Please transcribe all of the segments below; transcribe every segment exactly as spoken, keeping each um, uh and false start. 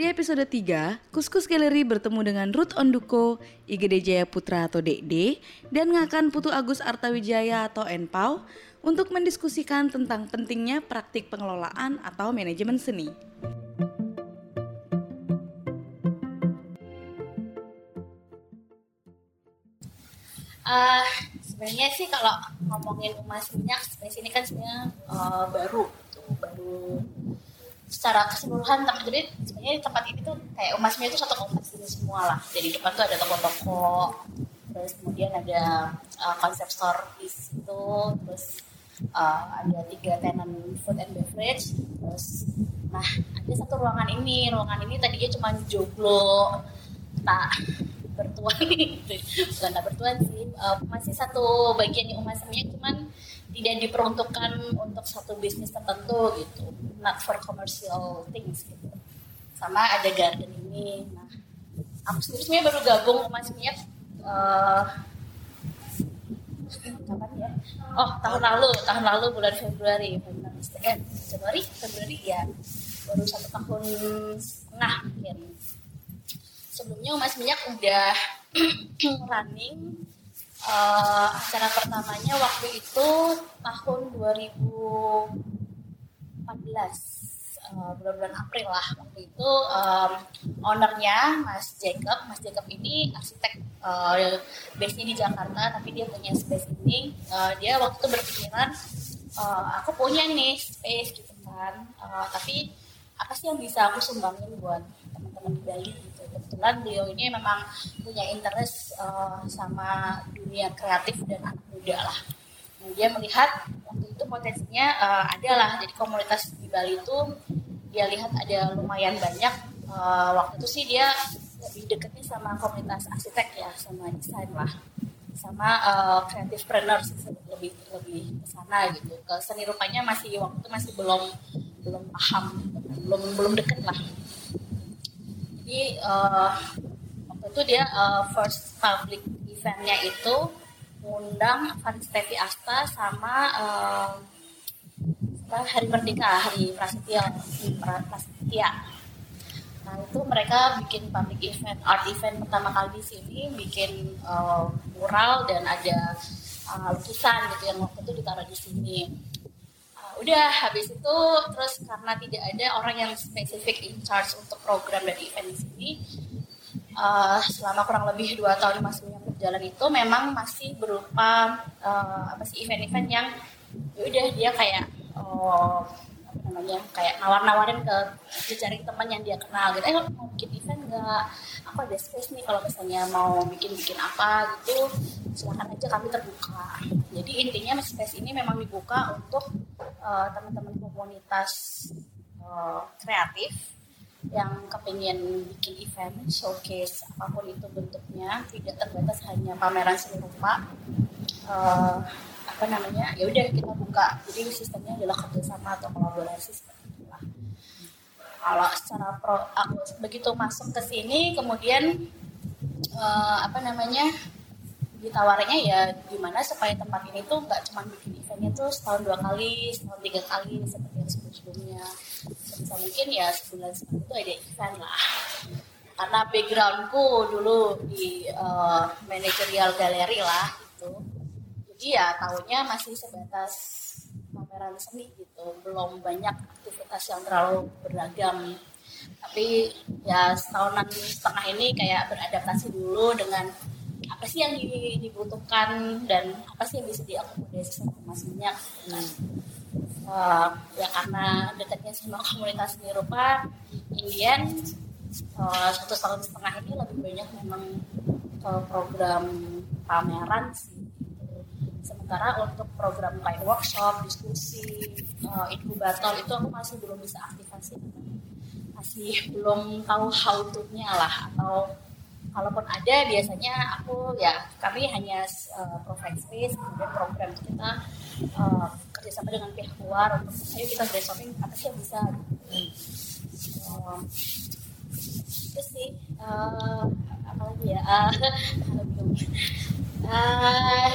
Di episode tiga, Kuskus Galeri bertemu dengan Ruth Onduko, I Gede Jaya Putra atau D D, dan Ngakan Putu Agus Artawijaya atau Enpau untuk mendiskusikan tentang pentingnya praktik pengelolaan atau manajemen seni. Uh, sebenarnya sih kalau ngomongin Mas Minyak, space ini kan sebenarnya uh, baru, tuh, baru secara keseluruhan terjadi. Sebenarnya tempat ini tuh kayak Mas Minyak itu satu kompleks ini semua lah. Jadi depan tuh ada toko-toko, terus kemudian ada uh, konsep store di situ, terus uh, ada tiga tenan food and beverage, terus nah ada satu ruangan ini, ruangan ini tadinya cuma joglo, tak bertuan gitu. Bukan tak bertuan sih, uh, masih satu bagian yang umumnya cuman tidak diperuntukkan untuk satu bisnis tertentu gitu, not for commercial things gitu. Sama ada garden ini. Nah, aku sebenarnya baru gabung umumnya uh, kapan ya? Oh, tahun lalu, tahun lalu bulan Februari, bulan eh, Februari, Februari ya, baru satu tahun setengah ya. Sebelumnya Mas Minyak udah running uh, acara pertamanya waktu itu tahun dua ribu empat belas, uh, bulan-bulan April lah. Waktu itu um, ownernya Mas Jacob, Mas Jacob ini arsitek uh, base-nya di Jakarta, tapi dia punya space ini. Uh, dia waktu itu berpikiran, uh, aku punya nih space gitu kan, uh, tapi apa sih yang bisa aku sumbangin buat teman-teman di Bali gitu. Kebetulan beliau ini memang punya interest uh, sama dunia kreatif dan anak muda lah. Nah, dia melihat waktu itu potensinya uh, ada lah. Jadi komunitas di Bali itu dia lihat ada lumayan banyak. Uh, waktu itu sih dia lebih deketnya sama komunitas arsitek ya, sama desain lah, sama uh, creative planners lebih lebih kesana gitu. Ke seni rupanya masih waktu itu masih belum belum paham, belum belum deket lah. Jadi uh, waktu itu dia uh, first public eventnya itu ngundang Faris Tevi Asta sama uh, Hari Merdeka Hari Prastiya, Prastiya. Nah itu mereka bikin public event, art event pertama kali di sini, bikin uh, mural dan ada uh, lukisan gitu yang waktu itu ditaruh di sini. Udah habis itu terus karena tidak ada orang yang spesifik in charge untuk program dan event di sini, uh, selama kurang lebih dua tahun masuknya berjalan itu memang masih berupa uh, apa sih event-event yang ya udah dia kayak oh, apa namanya kayak nawar-nawarin ke jejaring teman yang dia kenal gitu, eh mau bikin event nggak, aku ada space nih kalau misalnya mau bikin-bikin apa gitu silakan aja, kami terbuka. Jadi intinya space ini memang dibuka untuk Uh, teman-teman komunitas uh, kreatif yang kepingin bikin event, showcase apapun itu bentuknya, tidak terbatas hanya pameran seni rupa. Uh, apa namanya? Ya udah kita buka. Jadi sistemnya adalah kerjasama atau kolaborasi seperti itulah. Kalau secara pro, aku begitu masuk ke sini, kemudian uh, apa namanya? ditawarnya ya gimana supaya tempat ini tuh nggak cuma bikin eventnya tuh setahun dua kali, setahun tiga kali seperti yang sebelumnya. Sebisa mungkin ya sebulan sekali itu ada event lah. Karena backgroundku dulu di uh, managerial galeri lah gitu. Jadi ya tahunnya masih sebatas pameran seni gitu, belum banyak aktivitas yang terlalu beragam. Tapi ya setahunan setengah ini kayak beradaptasi dulu dengan apa sih yang dibutuhkan dan apa sih yang bisa diakomodasi sama Mas Minyak kan? uh, ya karena dekatnya sama komunitas seni rupa, Indian uh, satu tahun setengah ini lebih banyak memang ke program pameran sih. Sementara untuk program kayak workshop, diskusi, uh, inkubator itu aku masih belum bisa aktivasi, masih belum tahu how to-nya lah, atau kalaupun ada biasanya aku ya kami hanya uh, provide space, kemudian program kita uh, kerjasama dengan pihak luar untuk ayo kita brainstorming apa sih yang bisa uh, itu sih uh, apa lagi ya uh, uh,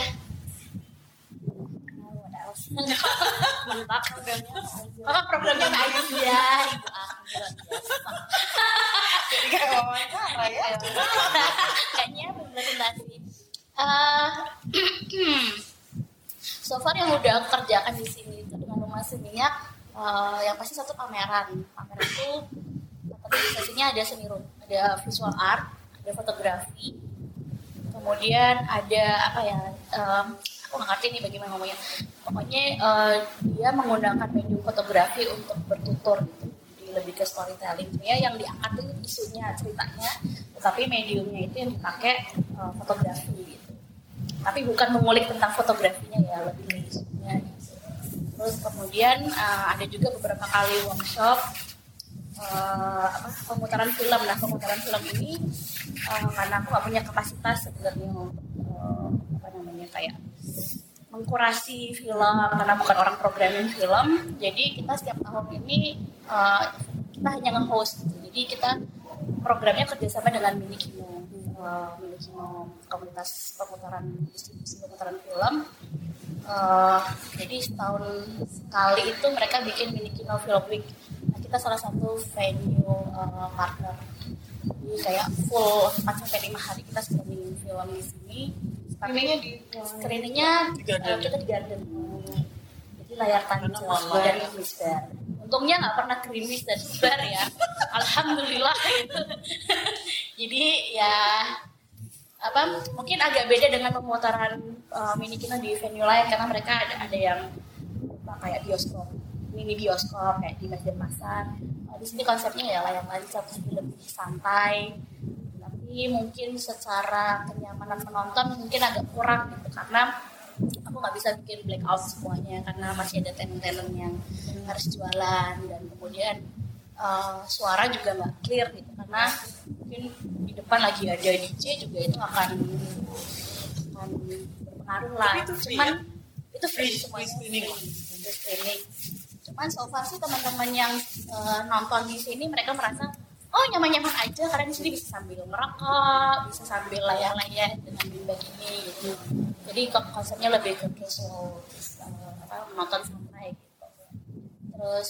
what else? Menurut programnya apa programnya apa aja ya. bulan biasa. Jadi kayak wawancara ya. Kayaknya presentasi. Uh, so far yang udah aku kerjakan di sini itu dengan rumah seninya, uh, yang pasti satu pameran. Pameran itu kategorisasinya ada seni rupa, ada visual art, ada fotografi, kemudian ada apa ya? Um, aku nggak ngerti nih bagaimana ngomongnya. Pokoknya uh, dia menggunakan medium fotografi untuk bertutur gitu. Jadi lebih ke storytelling. Ya, yang diangkat itu isunya, ceritanya, tetapi mediumnya itu yang dipakai uh, fotografi gitu. Tapi bukan mengulik tentang fotografinya ya, lebih ke isunya gitu. Terus kemudian uh, ada juga beberapa kali workshop Uh, apa, pemutaran film. Nah pemutaran film ini uh, karena aku gak punya kapasitas sebenarnya uh, apa namanya kayak mengkurasi film karena bukan orang programming film, jadi kita setiap tahun ini uh, kita hanya nge-host gitu. Jadi kita programnya kerjasama dengan mini-kino uh, mini-kino komunitas pemutaran distribusi pemutaran film. Uh, jadi setahun sekali itu mereka bikin mini-kino film week. Kita salah satu venue uh, partner. Jadi kayak full empat sampai lima hari kita screening film di sini. Screeningnya di screeningnya uh, kita di garden. Jadi layar tancap dan misbar. Untungnya nggak pernah krimis dan misbar ya. Alhamdulillah. Jadi ya apa? Mungkin agak beda dengan pemutaran uh, mini kita di venue lain karena mereka ada ada yang kayak bioskop. Mini bioskop kayak di Masjid Pasar. Nah, di sini konsepnya ya layar tancap lebih santai, tapi mungkin secara kenyamanan penonton mungkin agak kurang gitu karena aku nggak bisa bikin blackout semuanya karena masih ada talent-talent yang harus jualan dan kemudian uh, suara juga nggak clear gitu karena mungkin di depan lagi ada D J juga itu akan akan berpengaruh lah. Tapi itu free, cuman ya? Itu free, free semuanya streaming. Free streaming. Cuman so far sih teman-teman yang uh, nonton di sini mereka merasa oh nyaman-nyaman aja karena di sini bisa sambil merokok, bisa sambil layah-layah dengan bimbang ini gitu. Jadi konsepnya lebih ke casual, uh, menonton santai gitu. Terus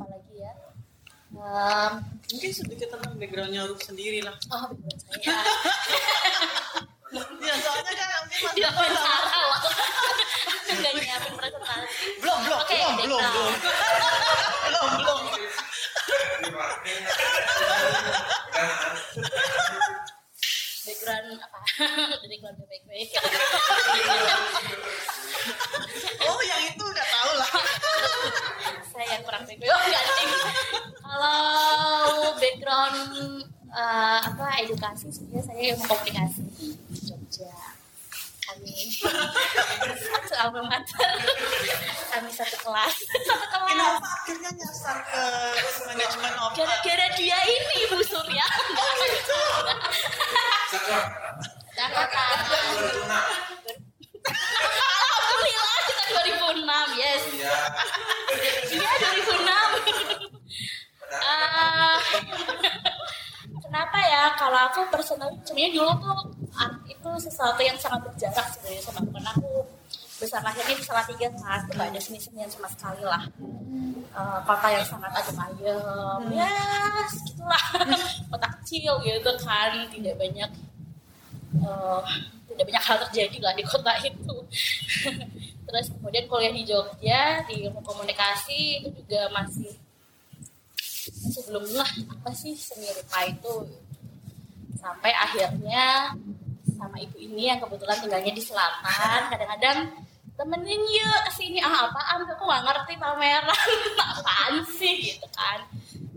apa lagi ya? Um, mungkin sedikit tentang backgroundnya Ruth sendiri lah. Oh background saya. Ya soalnya kan mungkin masih nggak nyiapin presentasi. Belum, belum, okay, belum, belum, belum, belum, belum. Background apa? Dari keluarga baik-baik. Oh, yang itu udah tahu lah. Saya kurang baik-baik. Oh, nggak sih. Kalau background uh, apa edukasi sebenarnya saya ilmu komunikasi di Jogja. Kami satu alma mater, kami satu kelas, satu kelas. Kenapa akhirnya nyasar ke manajemen obat? Gara-gara dia ini Bu Surya. Dan apa? Alhamdulillah kita dua ribu enam, yes. Iya dua ribu enam. Uh, kenapa ya? Kalau aku personal, sebenarnya dulu tuh art itu sesuatu yang sangat berjarak sebenarnya sama aku. Karena aku besar lahirnya di Salatiga kan, tuh gak ada seni-seni yang sama sekali lah. Uh, kota yang sangat adem-ayem, hmm. ya gitulah. Kota kecil gitu kan, tidak banyak, uh, tidak banyak hal terjadi lah di kota itu. Terus kemudian kuliah di Jogja di ilmu komunikasi itu juga masih sebelumnya apa sih seni rupa itu sampai akhirnya sama ibu ini yang kebetulan tinggalnya di selatan kadang-kadang temenin yuk kesini ah apaan aku nggak ngerti pameran apaan sih gitu kan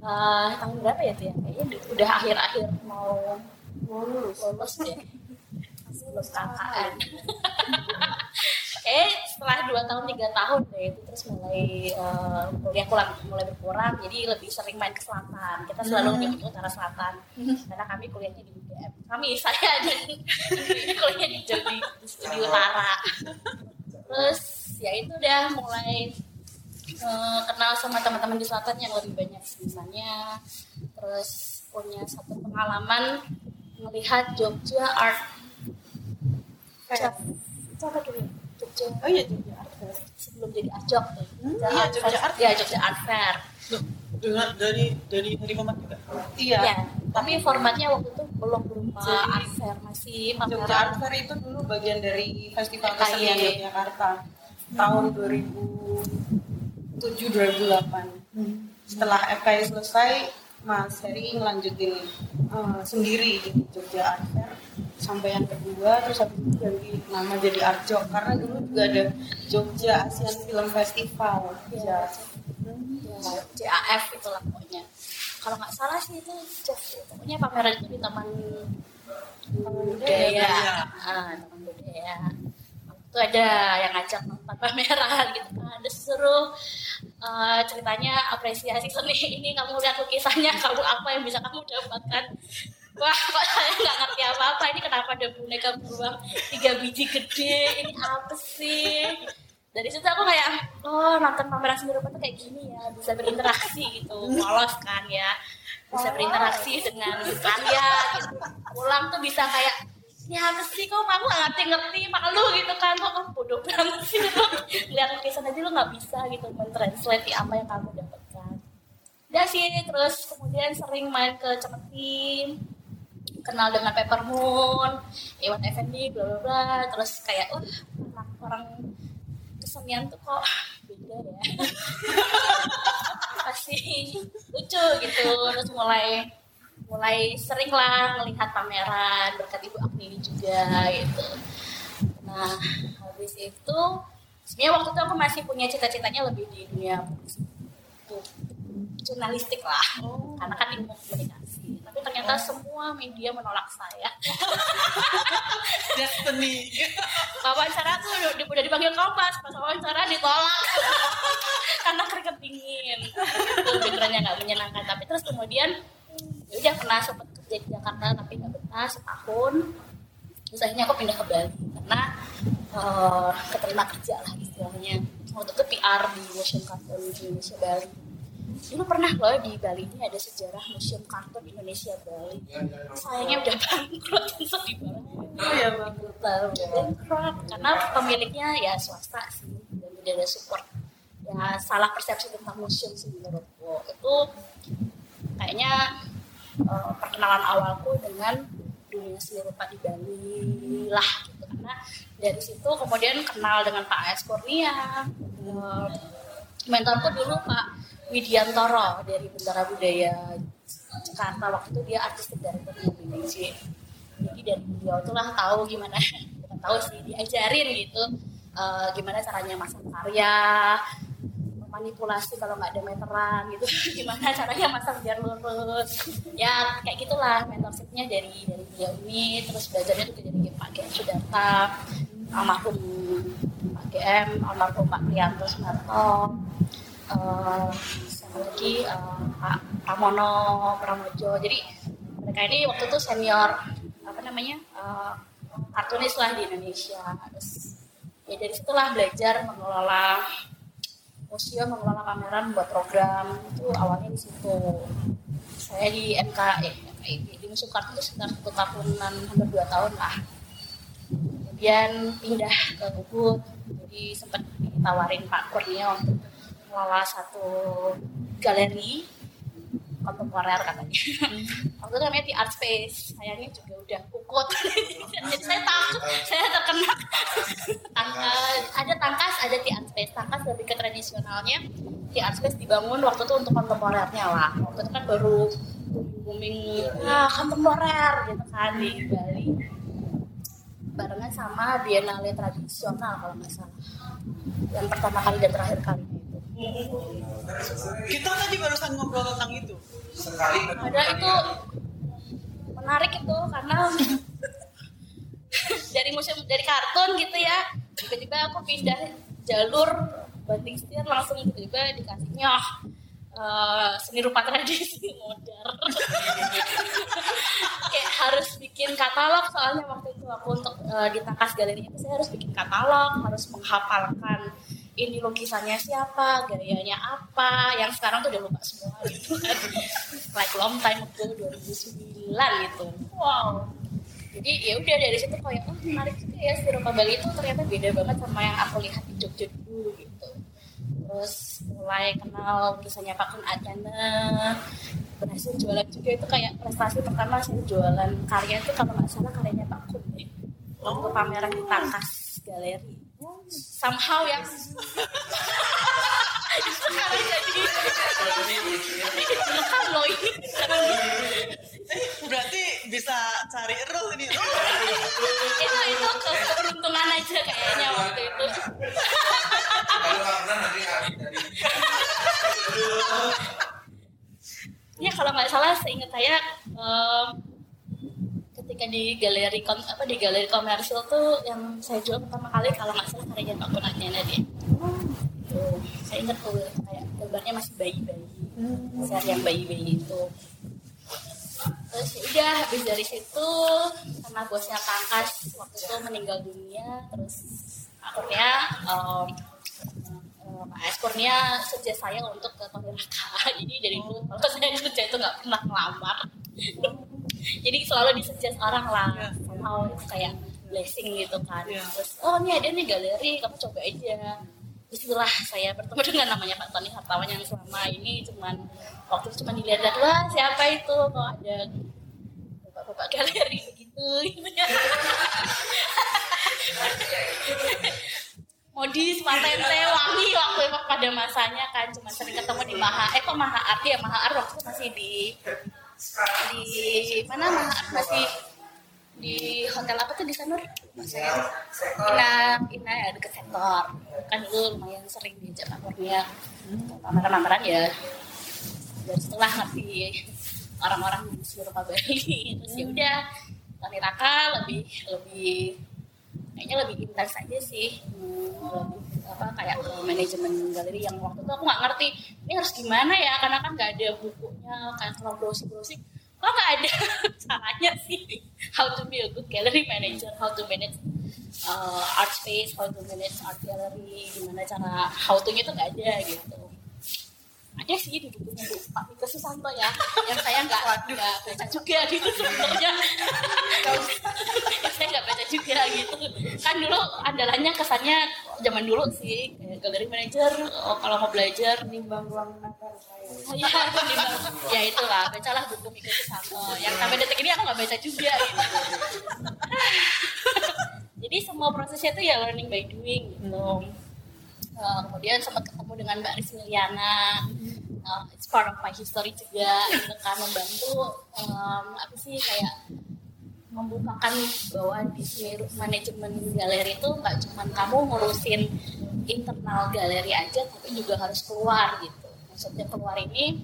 uh, tahun berapa ya tuh ya kayaknya udah akhir-akhir mau lulus lulus deh lulus K K F eh setelah dua tahun tiga tahun deh itu terus mulai uh, kuliah aku mulai berkurang jadi lebih sering main ke selatan kita selalu di utara selatan karena kami kuliahnya di U G M kami saya ada kuliahnya di Jogja di utara terus ya itu udah mulai uh, kenal sama teman-teman di selatan yang lebih banyak misalnya terus punya satu pengalaman melihat Jogja Art itu apa dulu Jogja. Oh iya Jogja Art Fair sebelum jadi Ajok nih. Hmm, iya Jogja Art. Iya Jogja Art Fair. Loh, dari dari dari format juga. Iya. Ya, tapi formatnya waktu itu belum berupa art fair, masih Jogja Art Fair itu dulu bagian dari Festival Kesenian Yogyakarta hmm. tahun dua ribu tujuh dua ribu delapan. Hmm. Setelah F K I selesai, Mas Heri ngelanjutin uh, sendiri di Jogja Art Fair sampai yang kedua, terus habis itu ganti nama jadi Arjo karena dulu juga ada Jogja Asian Film Festival. Ya. Ya, J A F itu lah pokoknya. Kalau nggak salah sih itu pokoknya pameran itu di Taman Budaya. Ah, Taman Budaya. Itu ada yang ngajak nonton pameran gitu kan. Ada seru uh, ceritanya apresiasi seni ini, kamu lihat lukisannya, kamu apa yang bisa kamu dapatkan. Wah, kok saya nggak ngerti apa-apa, ini kenapa ada boneka beruang tiga biji gede, ini apa sih? Dari situ aku kayak, oh nonton pameran seni rupa tuh kayak gini ya, bisa berinteraksi gitu, polos kan ya, bisa berinteraksi dengan karya gitu. Pulang tuh bisa kayak, ya apa sih kok kamu nggak ngerti-ngerti malu gitu kan, kok bodoh banget sih gitu. Lihat lukisan aja lu nggak bisa gitu mentranslate apa yang kamu dapatkan. Udah sih, terus kemudian sering main ke Cemeti, kenal dengan Paper Moon, Iwan Effendi, bla bla bla, terus kayak uh anak orang kesenian tuh kok beda ya, pasti lucu gitu. Terus mulai mulai sering lah melihat pameran berkat Ibu Agni juga gitu. Nah habis itu sebenarnya waktu itu aku masih punya cita-citanya lebih di dunia tuh jurnalistik lah, oh. Karena kan ilmu komunikasi. Tapi ternyata oh. semua media menolak saya. Destiny. Wawancara tuh udah dipanggil Kompas, pas wawancara ditolak karena keringat dingin. Itu pikirannya nggak menyenangkan. Tapi terus kemudian, ya udah pernah sempat kerja di Jakarta tapi nggak betah setahun. Terus akhirnya aku pindah ke Bali karena uh, keterima kerja lah istilahnya untuk ke P R di Museum Kartun Indonesia Bali. Dulu pernah loh di Bali ini ada sejarah Museum Kartun Indonesia Bali. Sayangnya udah bangkrut, sedih banget. Oh ya bangkrut, bangkrut karena pemiliknya ya swasta sih dan tidak ada support. Ya salah persepsi tentang museum sih menurutku. Itu kayaknya uh, perkenalan awalku dengan dunia seni rupa di Bali lah gitu. Karena dari situ kemudian kenal dengan Pak Aes Kurnia. Uh, mentorku dulu Pak Widiantoro dari Bendara Budaya Jakarta, waktu itu dia artistik director di B D J. Jadi dari beliau itulah tahu gimana, bukan tahu sih, diajarin gitu uh, gimana caranya masang karya, manipulasi kalau nggak ada meteran gitu, gimana caranya masang biar lurus. Ya kayak gitulah mentorshipnya dari dari beliau ini. Terus belajarnya juga dari Pak G M Sutarta, almarhum Pak G M, almarhum Pak Prianto Sumarto. Uh, sama lagi uh, Pak Pramono Pramojo. Jadi mereka ini waktu itu senior apa namanya uh, kartunis lah di Indonesia. Terus ya dari situlah belajar mengelola museum, mengelola pameran, buat program. Itu awalnya di situ. Saya di M K I di Museum Kartun itu sekitar satu tahunan, hampir dua tahun lah. Kemudian pindah ke Ubud. Jadi sempat ditawarin Pak Kurnia waktu itu mengelola satu galeri kontemporer katanya. Waktu itu namanya The Art Space. Sayangnya juga udah ukut. Jadi saya takut, saya terkena. Tangkas, ada Tangkas, ada The Art Space. Tangkas lebih ke tradisionalnya. The Art Space dibangun waktu itu untuk kontemporernya lah. Waktu itu kan baru booming ah, kontemporer gitu kan di Bali. Barengan sama Biennale tradisional kalau nggak salah. Yang pertama kali dan terakhir kali. Kita tadi barusan ngobrol tentang itu. Sekali ada itu menarik itu karena dari musim dari kartun gitu ya. Tiba-tiba aku pindah jalur banting setir langsung tiba-tiba dikasihnya oh, uh, seni rupa tradisi modern. Kayak harus bikin katalog soalnya waktu itu aku untuk uh, di Tangkas Galeri itu saya harus bikin katalog, harus menghafalkan ini lukisannya siapa, gayanya apa, yang sekarang tuh udah lupa semua gitu kan. Like long time ago, dua ribu sembilan gitu. Wow. Jadi ya udah dari situ kayak, oh menarik juga ya, seni rupa Bali itu ternyata beda banget sama yang aku lihat di Jogja dulu gitu. terus mulai kenal misalnya Pak Kun Adana, berhasil jualan juga. Itu kayak prestasi pertama sih, jualan karya itu kalau nggak salah karyanya Pak Kun ya, waktu pameran di Tangkas Galeri. Somehow yang sekarang jadi bukan loh ini. Berarti bisa cari role ini. Itu itu keberuntungan aja kayaknya waktu itu. Kalau nggak pernah nanti hari tadi. Ya kalau nggak salah seingat saya um, ketika di galeri kom, apa di galeri komersil tuh yang saya jual pertama kali kalau nggak salah karyanya Pak Kunatnya tadi. Oh, saya ingat tuh kayak gambarnya masih bayi-bayi, hmm. seri yang bayi-bayi itu. Terus ya udah habis dari situ karena bosnya Tangkas waktu itu meninggal dunia, terus akhirnya um, um, Pak Aes Kurnia suggest saya untuk ke Tony Raka. Jadi dari dulu kalau saya kerja itu nggak pernah ngelamar. Jadi selalu disuggest orang lah, mau itu kayak blessing gitu kan. Terus oh ini ada nih galeri, kamu coba aja. Disitulah saya bertemu dengan namanya Pak Tony Hartawan yang selama ini cuman waktu cuma dilihat lah siapa itu kok ada bapak-bapak galeri begitu gitu ya. Modis, patente, wangi waktu pada masanya kan, cuma sering ketemu di Maha eh kok Maha Art ya Maha Art waktu masih di di mana Maha Art masih di hotel apa tuh di Sanur? Saya Ina, Ina ya deket sektor. Kan dulu lumayan sering diajak Pak Kurnia pameran-pameran ya. Dan setelah ngerti orang-orang di seluruh Bali, terus ya udah Tony Raka lebih lebih kayaknya lebih intens aja sih. Hmm, lebih apa kayak manajemen galeri yang waktu itu aku nggak ngerti ini harus gimana ya, karena kan nggak ada bukunya kan, kalau browsing-browsing kok oh, nggak ada caranya sih, how to be a good gallery manager, how to manage uh, art space, how to manage art gallery, gimana cara how to nya tuh nggak ada gitu. Ada sih di bukunya Pak Mika Susanto ya, yang saya nggak nggak baca juga gitu sebenarnya. Saya nggak baca juga gitu. Kan dulu andalannya kesannya zaman dulu sih galeri manager oh, kalau mau belajar nimbang ruang nakal saya. Ya itulah, bacalah buku Mika Susanto. Yang sampai detik ini aku nggak baca juga gitu. Jadi semua prosesnya itu ya learning by doing gitu. Uh, kemudian sempat ketemu dengan Mbak Aris Miliana, uh, it's part of my history juga, itu kan membantu um, apa sih kayak membukakan bahwa di manajemen galeri itu nggak cuma kamu ngurusin internal galeri aja, tapi juga harus keluar gitu. Maksudnya keluar ini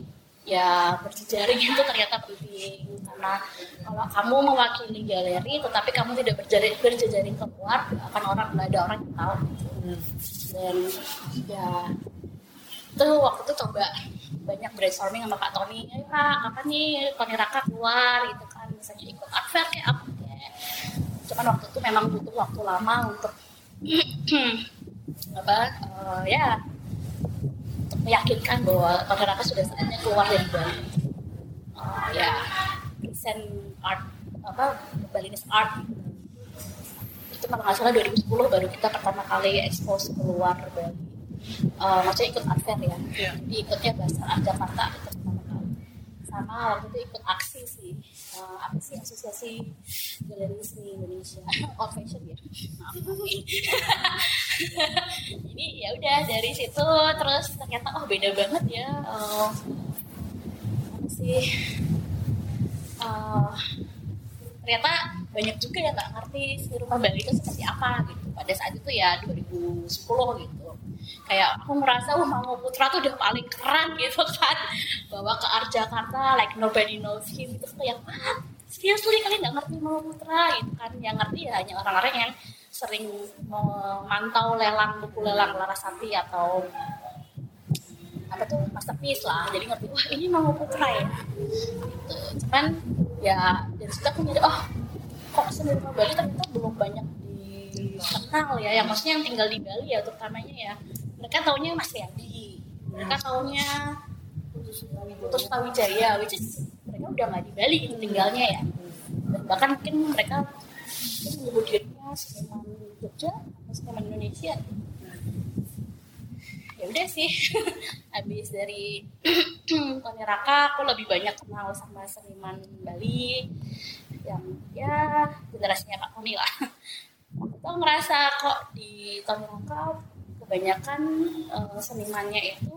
ya berjejaring itu ternyata penting, karena kalau kamu mewakili galeri tetapi kamu tidak berjejaring, berjejaring keluar akan orang nggak ada orang yang tahu gitu. Dan ya itu waktu itu coba banyak brainstorming sama Pak Tony, ya apa nih Tony Raka keluar gitu kan, misalnya ikut art fair kayak apa kayak. Cuman waktu itu memang butuh waktu lama untuk apa uh, ya meyakinkan bahwa Tony Raka sudah saatnya keluar dari Bali. Uh, ya present art apa Balinese art itu kalau nggak salah dua ribu sepuluh baru kita pertama kali expose keluar Bali. Uh, maksudnya ikut art fair ya. Yeah. Diikutnya Basar Art Jakarta itu pertama kali. Sama waktu itu ikut aksi sih. Uh, apa sih asosiasi galeri seni Indonesia old fashion ya. Maaf. Jadi ya udah dari situ terus ternyata oh beda banget ya uh, apa sih uh, ternyata banyak juga yang nggak ngerti seni rupa Bali itu seperti apa gitu pada saat itu ya dua ribu sepuluh gitu. Kayak aku merasa wah Mango Putra tuh udah paling keren gitu kan, bawa ke Art Jakarta like nobody knows him gitu. Kayak ah seriously kalian nggak ngerti Mango Putra gitu kan, yang ngerti ya hanya orang-orang yang sering memantau lelang buku lelang Larasati atau apa tuh masterpiece lah, jadi ngerti wah ini Mango Putra ya gitu. Cuman ya dari situ aku nyadar oh kok seni rupa Bali ternyata belum banyak dikenal ya, yang maksudnya yang tinggal di Bali ya terutamanya ya mereka taunya Mas Yadi, mereka taunya Putus Tawijaya, which is mereka udah nggak di Bali tinggalnya ya, dan bahkan mungkin mereka menyebut dirinya seniman Jogja atau seniman Indonesia. Ya ya udah sih. Habis dari Tony Raka aku lebih banyak kenal sama seniman Bali yang ya generasinya Pak Tony lah. Aku ngerasa kok di Tony Raka kebanyakan uh, senimannya itu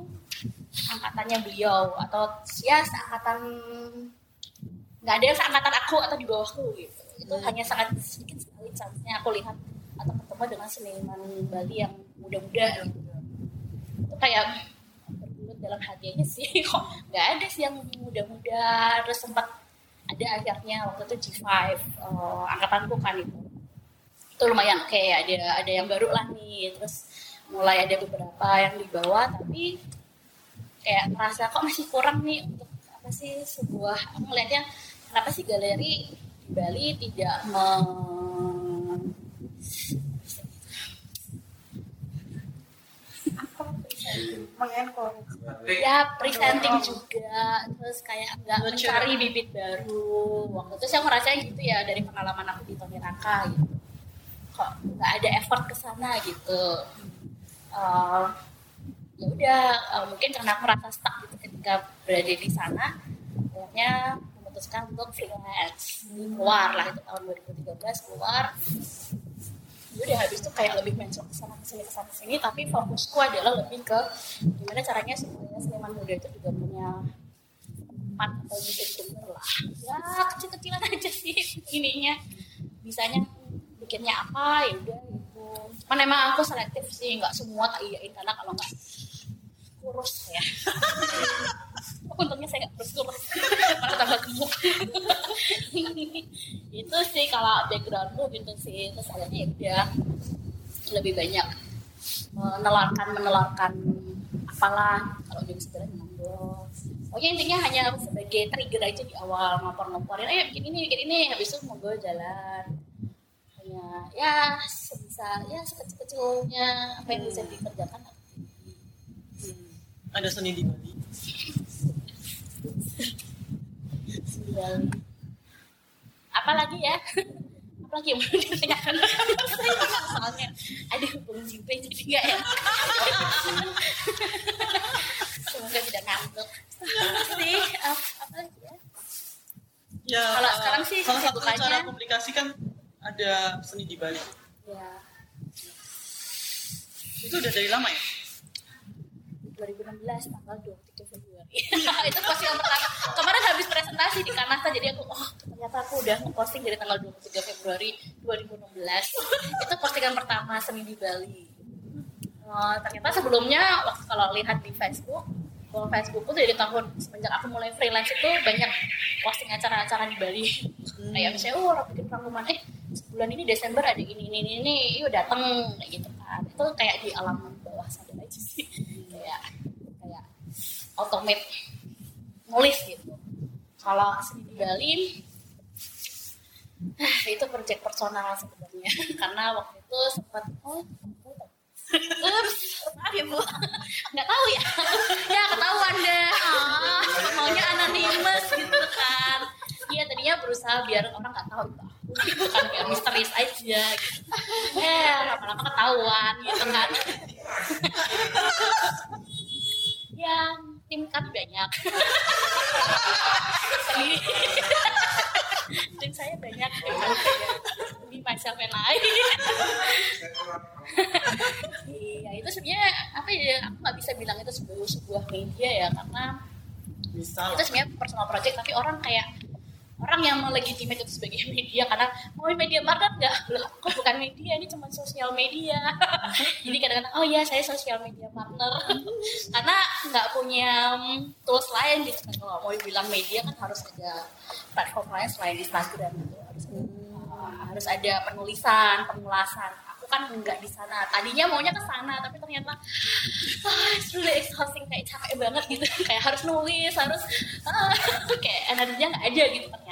angkatannya beliau atau ya seangkatan, nggak ada yang seangkatan aku atau di bawahku gitu. Itu hmm. hanya sangat sedikit sekali chance-nya aku lihat atau ketemu dengan seniman Bali yang muda-muda gitu. Itu kayak bergelut dalam hatinya sih, kok nggak ada sih yang muda-muda. Terus sempat ada akhirnya waktu itu G lima uh, angkatanku kan itu itu lumayan oke, okay, ada ada yang baru lah nih. Terus mulai ada beberapa yang di bawah, tapi kayak merasa kok masih kurang nih untuk apa sih sebuah, aku melihatnya kenapa sih galeri di Bali tidak meng ya presenting juga, terus kayak nggak mencari bibit baru. Waktu itu saya merasa gitu ya dari pengalaman aku di Tony Raka gitu, kok nggak ada effort kesana gitu. Uh, ya udah uh, mungkin karena aku merasa stuck gitu ketika berada di sana, akhirnya memutuskan untuk freelance. Keluar lah itu tahun dua ribu tiga belas keluar. Udah habis itu kayak lebih mencok kesana kesini kesana kesini, tapi fokusku adalah lebih ke gimana caranya supaya seniman muda itu juga punya tempat atau bisa didengar lah. Ya kecil-kecilan aja sih ininya, bisanya bikinnya apa ya udah gitu. Cuman emang aku selektif sih, nggak semua tak iyain karena kalau nggak kurus ya. Untungnya saya nggak kurus kurus, malah tambah gemuk. Itu sih kalau backgroundmu gitu sih, terus adanya ya lebih banyak menelarkan menelarkan apalah kalau dia bisa bilang ngobrol. Oke intinya hanya sebagai trigger aja di awal, ngopor-ngoporin, ayo bikin ini bikin ini, habis itu ngobrol jalan. Hanya ya sebisa ya sekecil-kecilnya apa yang bisa dikerjakan. Ada seni di Bali. Seni Bali. Apalagi ya? Apalagi yang perlu ditanyakan? Soalnya ada hubungan jumpa jadi enggak ya? Semoga tidak ngantuk. Sih, apa lagi ya? Ya kalau sekarang sih salah satu cara publikasi kan ada seni di Bali. Ya. Itu udah dari lama ya? dua ribu enam belas tanggal dua puluh tiga Februari. Itu postingan pertama. Kemarin habis presentasi di Kanasa, jadi aku oh ternyata aku udah ngeposting dari tanggal dua puluh tiga Februari dua ribu enam belas. Itu postingan pertama seni di Bali. Oh, ternyata sebelumnya waktu kalau lihat di Facebook, kalau Facebookku dari tahun semenjak aku mulai freelance itu banyak posting acara-acara di Bali. Hmm. Kayak misalnya oh bikin rangkuman eh bulan ini Desember ada ini ini ini, ini. Yuk datang kayak gitu kan. Itu kayak di alam bawah sadar aja sih. kayak kayak automate nulis gitu. Kalau seni di Bali itu project personal sebenarnya karena waktu itu sempat oh ups maaf ya bu nggak tahu ya ya ketahuan deh ah maunya anonymous gitu kan. Iya tadinya berusaha biar orang nggak tahu itu aku kan biar misterius aja gitu. Eh lama-lama ketahuan gitu kan. Ya, tim kami banyak. Sendiri. Tim saya banyak. Ini macam yang lain. Iya, itu sebenarnya apa ya? Aku nggak bisa bilang itu sebuah sebuah media ya, karena misal. Itu sebenarnya personal project, tapi orang kayak orang yang melegitimate itu sebagai media karena mau oh, media market nggak, kok bukan media, ini cuma sosial media. Jadi kadang-kadang oh ya saya sosial media partner karena nggak punya tools lain gitu. Kalau mau bilang media kan harus ada platform lain selain Instagram gitu, harus ada, uh, harus ada penulisan, pengulasan. Aku kan nggak di sana, tadinya maunya ke sana tapi ternyata ah really exhausting, kayak capek banget gitu, kayak harus nulis, harus ah, kayak energinya nggak ada gitu ternyata.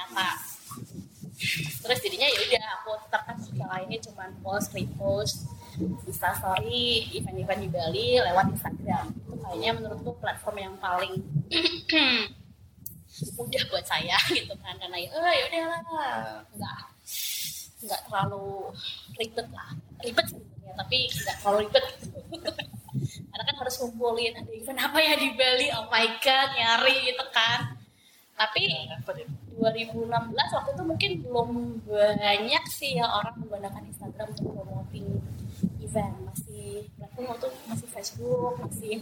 Terus jadinya ya udah aku tetapkan sosial lainnya cuma post, repost, insta story, event-event di Bali lewat Instagram. Itu kayaknya menurutku platform yang paling mudah buat saya gitu kan, karena ya oh, udah lah nggak nggak terlalu ribet lah, ribet sebenarnya tapi nggak terlalu ribet. Karena kan harus ngumpulin ada event apa ya di Bali, oh my god, nyari gitu kan. Tapi dua ribu enam belas waktu itu mungkin belum banyak sih ya orang menggunakan Instagram untuk promoting event, masih platform itu masih Facebook, masih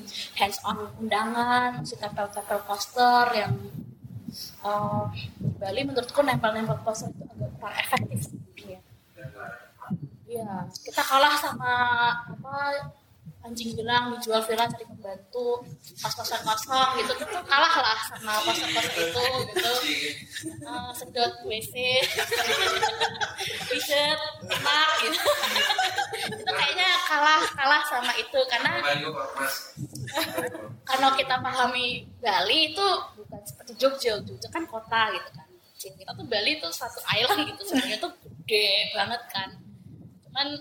hands on undangan, masih tempel-tempel poster yang uh, di Bali menurutku nempel-nempel poster itu agak kurang efektif sih ya. Ya, kita kalah sama apa anjing hilang dijual viral cari pembantu, pas-pasan kosong gitu, tuh kalah lah sama poster-poster itu gitu. Uh, sedot W C, t-shirt, emak gitu. Itu kayaknya kalah kalah sama itu karena karena kita pahami Bali itu bukan seperti Jogja, Jogja kan kota gitu kan. Kita tuh Bali tuh satu island gitu, sebenarnya tuh gede banget kan. Cuman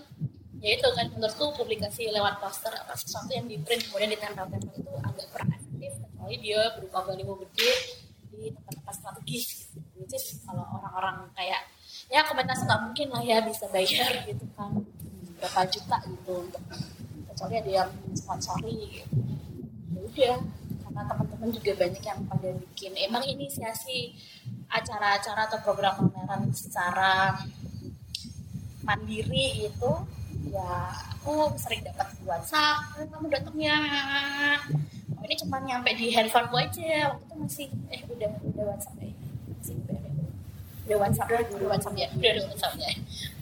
ya itu kan menurutku publikasi lewat poster apa sesuatu yang di print kemudian ditempel-tempel itu agak kurang efektif, kecuali dia berupa baliho gede di tempat-tempat strategis gitu. Jadi kalau orang-orang kayak ya komunitas nggak mungkin lah ya bisa bayar gitu kan berapa juta gitu untuk, kecuali ada yang sponsori gitu. Ya udah, karena teman-teman juga banyak yang pada bikin emang inisiasi acara-acara atau program pameran secara mandiri itu. Ya, aku sering dapat WhatsApp, kamu datangnya, oh ini cuma nyampe di handphone gue aja, waktu itu masih, eh udah udah WhatsApp ya, masih udah udah WhatsApp, udah, udah WhatsApp ya, udah, udah WhatsApp ya,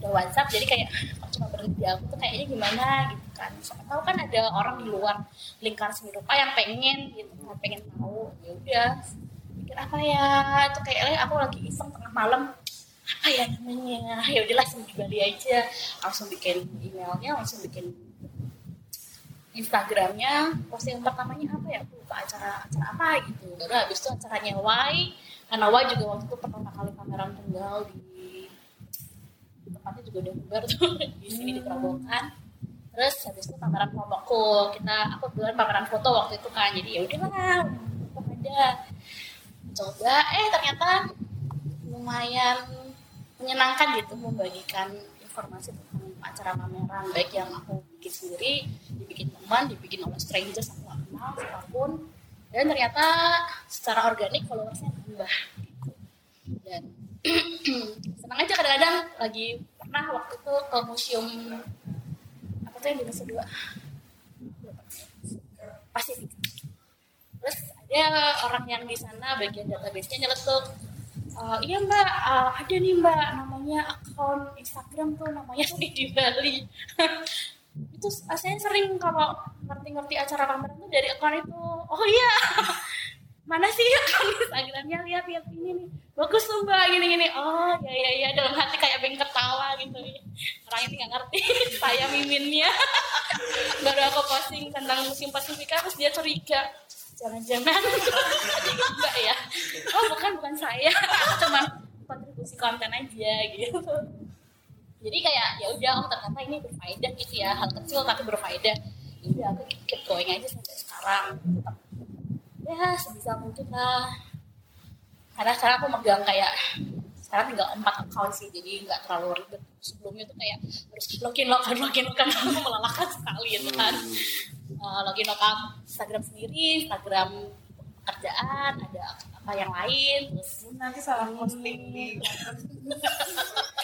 udah WhatsApp, jadi kayak aku cuma berhenti aku tuh kayaknya gimana gitu kan, soalnya tahu kan ada orang di luar lingkaran seni rupa yang pengen gitu, pengen tahu, ya udah, pikir apa ya, itu kayaknya aku lagi iseng tengah malam. Apa ya namanya, ya udahlah langsung di Bali aja, langsung bikin emailnya, langsung bikin Instagramnya, posting pertamanya apa ya, aku buka acara acara apa gitu, baru habis itu acaranya Wai, karena Wai juga waktu itu pertama kali pameran tunggal di tempatnya juga udah bubar tuh di sini di Prabokan, terus habis itu pameran kelompokku, kita aku duluan pameran foto waktu itu kan, jadi ya udahlah, udah ada, coba, eh ternyata lumayan menyenangkan gitu membagikan informasi tentang acara pameran, baik yang aku bikin sendiri, dibikin teman, dibikin oleh strangers aku nggak kenal siapapun, dan ternyata secara organik followersnya bertambah gitu. Dan senang aja kadang-kadang lagi pernah waktu itu ke museum apa tuh yang di Nusa Dua Pasifik, terus ada orang yang di sana bagian database-nya nyeletuk. Uh, iya mbak, uh, ada nih mbak namanya akun Instagram tuh namanya Seni di Bali. Itu saya sering kalau ngerti-ngerti acara pameran tuh dari akun itu. Oh iya, mana sih akun Instagramnya, lihat-lihat ini nih, bagus tuh mbak, gini-gini. Oh iya iya iya, dalam hati kayak pengen ketawa gitu. Orang ini gak ngerti, saya miminnya. Baru aku posting tentang musim Pasifika, terus dia curiga. Jangan-jangan enggak ya, oh bukan bukan saya, cuma kontribusi konten aja gitu. Jadi kayak ya udah, oh ternyata ini berfaedah gitu ya, hal kecil tapi berfaedah. Jadi aku keep going aja sampai sekarang. Ya sebisa mungkin lah. Karena sekarang aku megang kayak sekarang tinggal empat account sih, jadi nggak terlalu ribet. Sebelumnya tuh kayak harus login login login login, aku melelahkan sekali itu ya, kan. Uh, login account Instagram sendiri, Instagram pekerjaan, ada apa yang lain, terus nanti salah posting nih.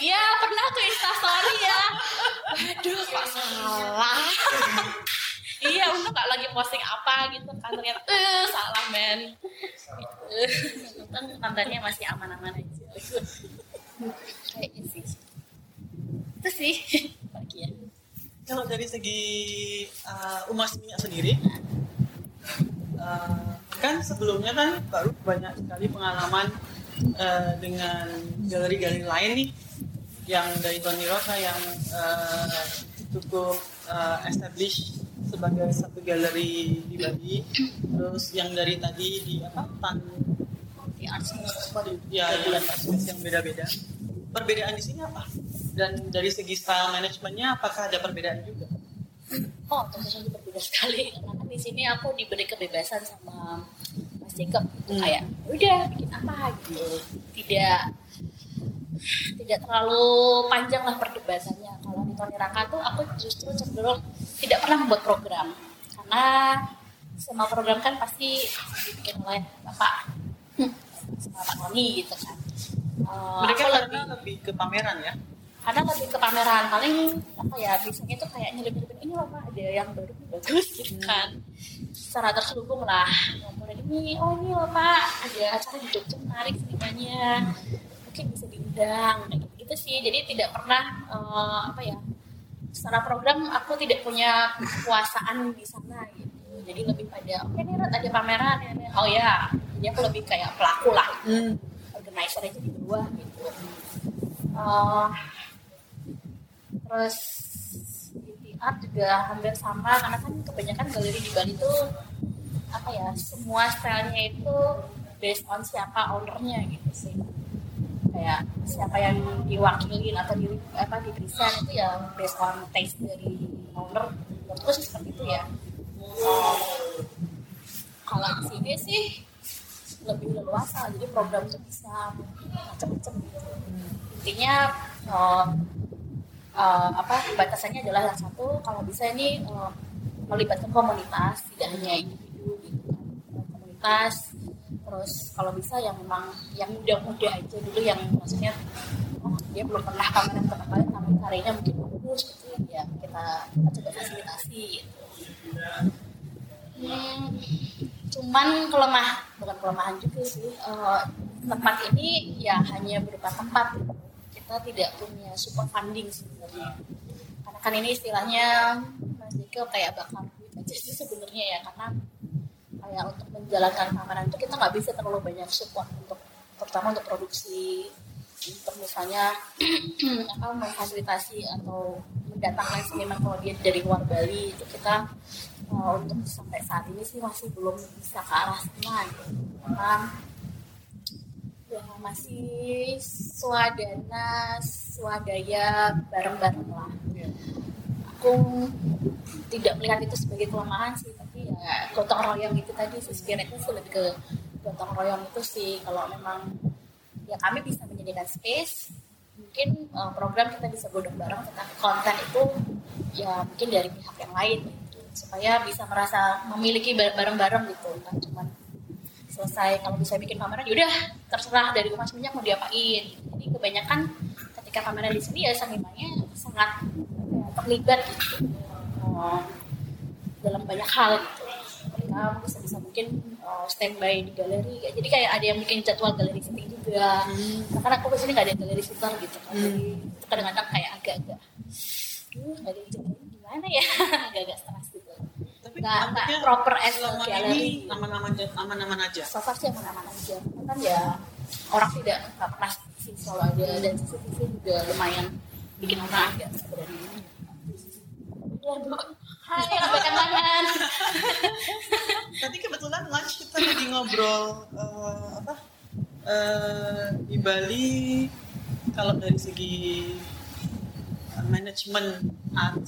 Iya pernah tuh Instastory ya. Waduh kok salah. Iya untuk nggak lagi posting apa gitu kan, ternyata eh salah men. Kan kontennya masih aman-aman aja. Kayaknya sih. Itu sih bagian. Kalau dari segi uh, Mas Minyak sendiri, uh, kan sebelumnya kan baru banyak sekali pengalaman uh, dengan galeri-galeri lain nih, yang dari Tony Raka yang uh, cukup uh, established sebagai satu galeri di Bali, terus yang dari tadi di apa Tan, di Art Space, ya di Art Space yang beda-beda. Perbedaan di sini apa? Dan dari segi style manajemennya apakah ada perbedaan juga? Oh, tentu saja berbeda sekali. Karena kan di sini aku diberi kebebasan sama Mas Jacob gitu, hmm. kayak udah bikin apa gitu. Tidak tidak terlalu panjang lah perdebatannya. Kalau di Tony Raka tuh aku justru cenderung tidak pernah membuat program. Karena karena semua program kan pasti dibikin oleh Bapak sama Pak Oni gitu kan. Uh, Mereka lebih, lebih ke pameran ya? Karena lebih ke pameran, paling apa ya, biasanya tuh kayak nyelipin-nyelipin ini loh Pak, ada yang baru bagus gitu kan. Secara terselubung lah, ngomongin ini, oh ini loh Pak, ada acara di Jogja menarik senimanya, mungkin bisa diundang, kayak gitu sih. Jadi tidak pernah, uh, apa ya, secara program aku tidak punya kekuasaan di sana gitu. Jadi lebih pada, oke okay, nih Ruth ada pameran, ini. Oh ya, jadi aku lebih kayak pelaku lah, hmm. organizer aja di bawah gitu. Uh, terus di art juga hampir sama, karena kan kebanyakan galeri di Bali itu apa ya, semua stylenya itu based on siapa ownernya gitu sih. Kayak siapa yang diwakilin atau di apa di desain itu ya based on taste dari owner. Terus seperti itu ya. Uh, kalau di sini sih lebih leluasa, jadi program itu bisa macam-macam gitu. Intinya uh, uh, apa batasannya adalah yang satu, kalau bisa ini uh, melibatkan komunitas, tidak hanya individu gitu, komunitas. Terus kalau bisa yang memang yang muda-muda aja dulu, yang maksudnya oh, dia belum pernah pameran ke tempat lain, tapi karyanya mungkin bagus gitu ya, kita, kita coba fasilitasi gitu. Hmm, cuman kelemah, bukan kelemahan juga sih, uh, tempat ini ya hanya berupa tempat, kita tidak punya super funding sebenarnya. Karena kan ini istilahnya Mas Jacob kayak bakal duit aja sih sebenarnya ya, karena kayak untuk menjalankan pameran itu kita nggak bisa terlalu banyak support, untuk terutama untuk produksi, untuk misalnya apa memfasilitasi atau mendatangkan seniman kalau dia dari luar Bali itu kita uh, untuk sampai saat ini sih masih belum bisa ke arah sana gitu. Karena ya masih swadana swadaya bareng-bareng lah. Aku tidak melihat itu sebagai kelemahan sih, tapi ya gotong royong itu tadi sih, spiritnya sih lebih ke gotong royong itu sih. Kalau memang ya kami bisa menyediakan space, mungkin uh, program kita bisa godong bareng, tetapi konten itu ya mungkin dari pihak yang lain gitu, supaya bisa merasa memiliki bareng-bareng gitu, kan cuma selesai kalau bisa bikin pameran yaudah terserah dari Mas Minyak mau diapain. Jadi kebanyakan ketika pameran di sini ya senimannya sangat ya, terlibat gitu uh, dalam banyak hal gitu. Mereka bisa-bisa mungkin uh, standby di galeri, jadi kayak ada yang bikin jadwal galeri sendiri juga. hmm. Nah, kan aku kesini nggak ada galeri sitar gitu kan, hmm. jadi kadang-kadang kayak agak-agak uh, nggak ada jadwal gimana ya, agak-agak stres gitu. Tapi nggak nggak proper as galeri, aman-aman aja, aman-aman aja. So far sih aman-aman aja, kan ya orang tidak nggak pernah sih selalu ada, dan sisi-sisi juga lumayan bikin orang agak sebenarnya. Hai, apa kabar? Tadi kebetulan lunch kita jadi ngobrol uh, apa uh, di Bali kalau dari segi uh, manajemen art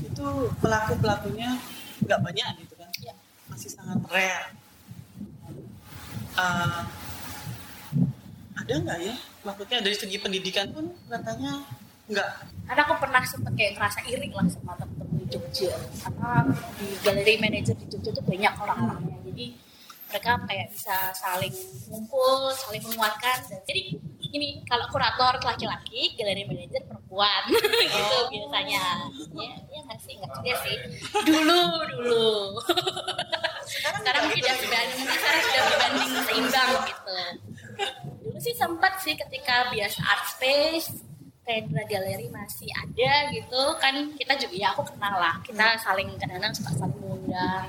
itu pelaku pelakunya nggak banyak gitu kan, ya. Masih sangat rare. Uh, ada nggak ya? Maksudnya dari segi pendidikan pun katanya nggak. Karena aku pernah sempat kayak ngerasa iri lah sama temen-temen di Jogja, karena di galeri manajer di Jogja itu banyak orang-orangnya, jadi mereka kayak bisa saling ngumpul, saling menguatkan. Jadi ini kalau kurator laki-laki, galeri manajer perempuan gitu oh. biasanya ya, ya nggak sih, nggak juga sih dulu dulu sekarang, sekarang sudah berbanding, sekarang sudah berbanding seimbang gitu. Dulu sih sempat sih ketika biasa Art Space Tendra galeri masih ada gitu kan, kita juga ya aku kenal lah, kita saling kadang-kadang suka saling mengundang,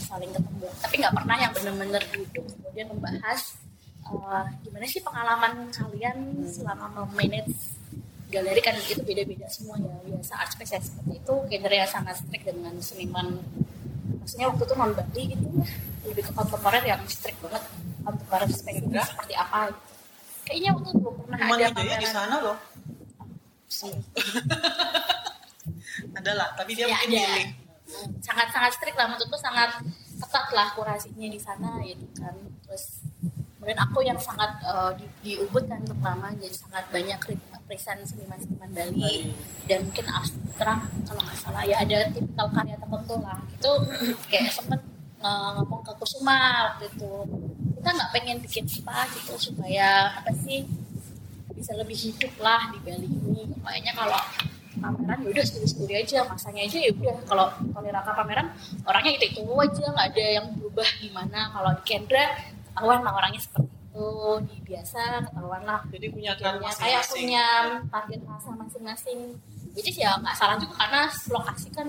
saling ketemu, tapi nggak pernah yang benar-benar duduk kemudian membahas uh, gimana sih pengalaman kalian selama memanage galeri, kan itu beda-beda semua ya. Biasa Art Space ya, seperti itu genre yang sangat strict dengan seniman, maksudnya waktu itu membagi gitu ya, lebih ke kontemporer yang strict banget, kontemporer speknya seperti apa gitu. Kayaknya waktu itu belum pernah Cuman ada pameran di sana loh. Adalah, tapi dia ya, mungkin milik sangat-sangat strict lah, menurutku sangat ketat lah kurasinya di sana gitu kan. Terus kemudian aku yang sangat uh, di, di Ubud kan terutama, jadi sangat banyak present seniman-seniman Bali dan mungkin abstrak kalau nggak salah ya ada tipikal karya tertentu lah. Itu kayak sempet ngomong ke Kusuma gitu, kita nggak pengen bikin apa gitu supaya apa sih bisa lebih hidup lah di Bali ini. Kayaknya kalau pameran yaudah studi-studi aja, masanya aja yaudah. Kalau Tony Raka pameran orangnya itu itu aja, nggak ada yang berubah gimana. Kalau di Kendra ketahuan lah orangnya seperti itu, di biasa ketahuan lah. Jadi punya target kayak punya target masa masing-masing. Jadi ya nggak salah juga karena lokasi kan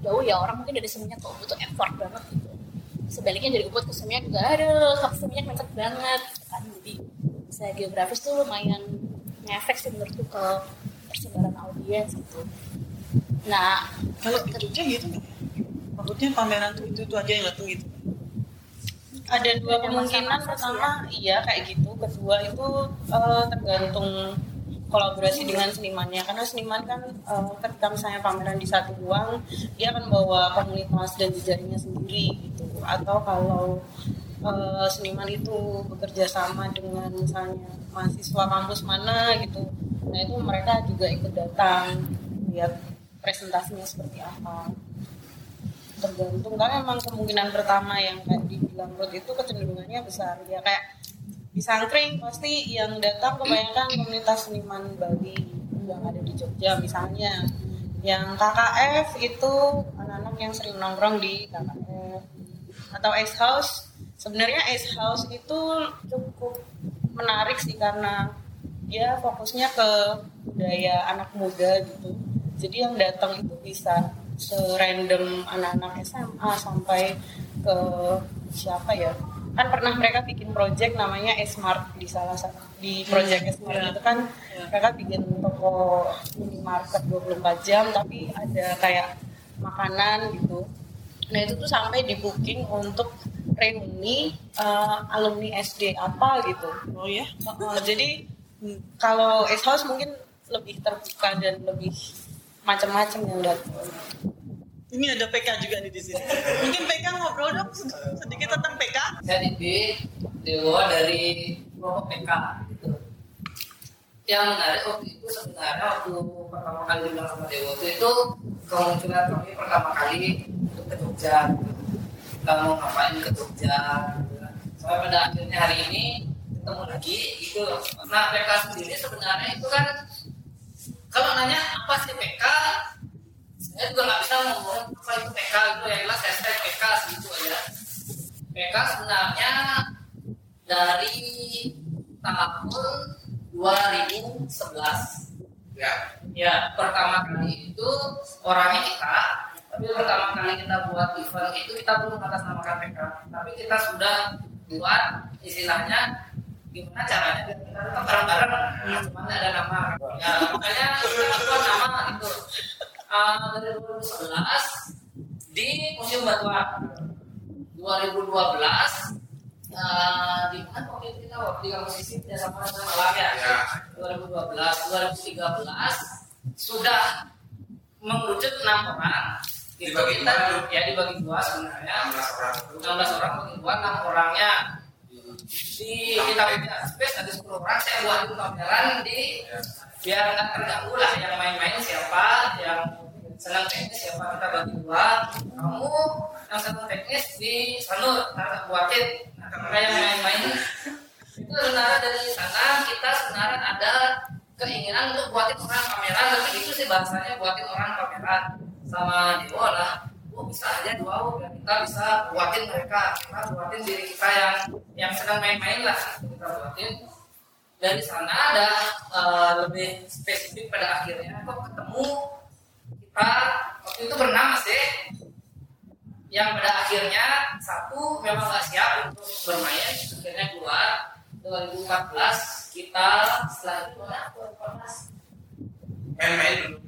jauh ya, orang mungkin dari Seminyak ke Ubud tuh effort banget gitu. Sebaliknya dari Ubud ke Seminyak juga aduh, ke Seminyak macet banget kan. Jadi saya geografis tuh lumayan ngefek sih menurutku ke persebaran audiens gitu. Nah, kalau di Jogja gitu nggak? Maksudnya pameran tuh itu aja yang datang gitu? Ada dua kemungkinan, pertama iya kayak gitu, kedua itu uh, tergantung kolaborasi dengan senimannya, karena seniman kan uh, ketika misalnya pameran di satu ruang dia akan bawa komunitas dan jejaringnya sendiri gitu, atau kalau uh, seniman itu bekerja sama dengan misalnya mahasiswa kampus mana gitu, nah itu mereka juga ikut datang lihat presentasinya seperti apa. Tergantung, karena memang kemungkinan pertama yang tadi bilang Ruth itu kecenderungannya besar ya, kayak di Sangkring pasti yang datang kebanyakan komunitas seniman Bali yang ada di Jogja misalnya. Yang K K F itu anak-anak yang sering nongkrong di K K F atau Ace House. Sebenarnya Ace House itu cukup menarik sih karena dia fokusnya ke budaya anak muda gitu. Jadi yang datang itu bisa serandom anak-anak S M A sampai ke siapa ya? Kan pernah mereka bikin project namanya Ace Mart di salah satu di project Ace Mart yeah. Itu kan yeah. Mereka bikin toko minimarket dua puluh empat jam tapi ada kayak makanan gitu. Nah itu tuh sampai di booking untuk reuni uh, alumni S D apa gitu. Oh ya. Yeah. Uh, jadi kalau Ace House mungkin lebih terbuka dan lebih macam-macam yang datang. Ini ada P K juga nih di sini. Mungkin P K ngobrol dong sedikit tentang P K. Saya ini Dewa dari kelompok P K gitu. Yang menarik waktu itu sebenarnya waktu pertama kali dibilang sama Dewa itu, itu kemunculan kami pertama kali untuk ke Jogja. Kita mau ngapain ke Jogja gitu. Sampai pada akhirnya hari ini ketemu lagi gitu. Nah P K sendiri sebenarnya itu kan kalau nanya apa sih P K, saya juga nggak bisa ngomong apa itu P K itu ya, jelas hashtag P K segitu aja. P K sebenarnya dari tahun dua ribu sebelas ya, ya pertama kali itu orangnya kita, tapi pertama kali kita buat event itu kita belum mengatasnamakan P K, tapi kita sudah buat istilahnya gimana caranya biar kita tetap bareng-bareng, nah, cuman ada nama ya, makanya kita buat nama gitu. Uh, dari dua ribu sebelas di Museum Badung, dua ribu dua belas uh, di mana waktu kita waktu di kampus sisi tidak sama dengan alam ya, dua ribu dua belas, dua ribu tiga belas sudah mengerucut enam orang itu dibagi kita dua. Ya dibagi dua sebenarnya enam belas orang bagi dua, enam orangnya di kita punya space ada sepuluh orang, saya buat itu pameran di biar nggak terganggu lah, yang main-main siapa, yang senang teknis siapa, kita bagi dua. Kamu yang senang teknis di Sanur, nggak buatin. Nah, karena yang main-main itu sebenarnya dari sana kita sebenarnya ada keinginan untuk buatin orang pameran, tapi itu sih bahasanya buatin orang pameran sama Dewa lah. Oh bisa aja doa, oh, kita bisa buatin mereka, kita buatin diri kita yang yang senang main-main lah, kita buatin. Dari sana ada uh, lebih spesifik pada akhirnya kok ketemu kita waktu itu bernama sih yang pada akhirnya satu memang nggak siap untuk bermain, akhirnya keluar dua ribu empat belas kita setelah itu nah, dua ribu empat belas main-main dulu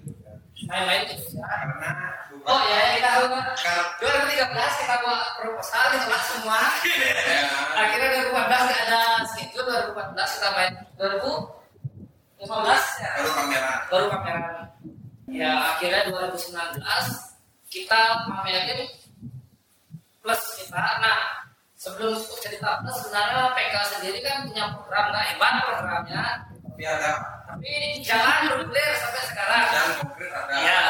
main-main itu ya karena oh ya kita dua ribu tiga belas kita buat proposal ditolak semua akhirnya dua ribu empat belas nggak ada segitu, dua ribu empat belas kita main dua ribu lima belas ya baru pameran baru pameran ya akhirnya dua ribu sembilan belas kita pamerin plus kita. Nah sebelum cerita plus sebenarnya P K sendiri kan punya program, nah hebat programnya tapi ada tapi jalan nuklir sampai sekarang. Jalan nuklir ada. Ya,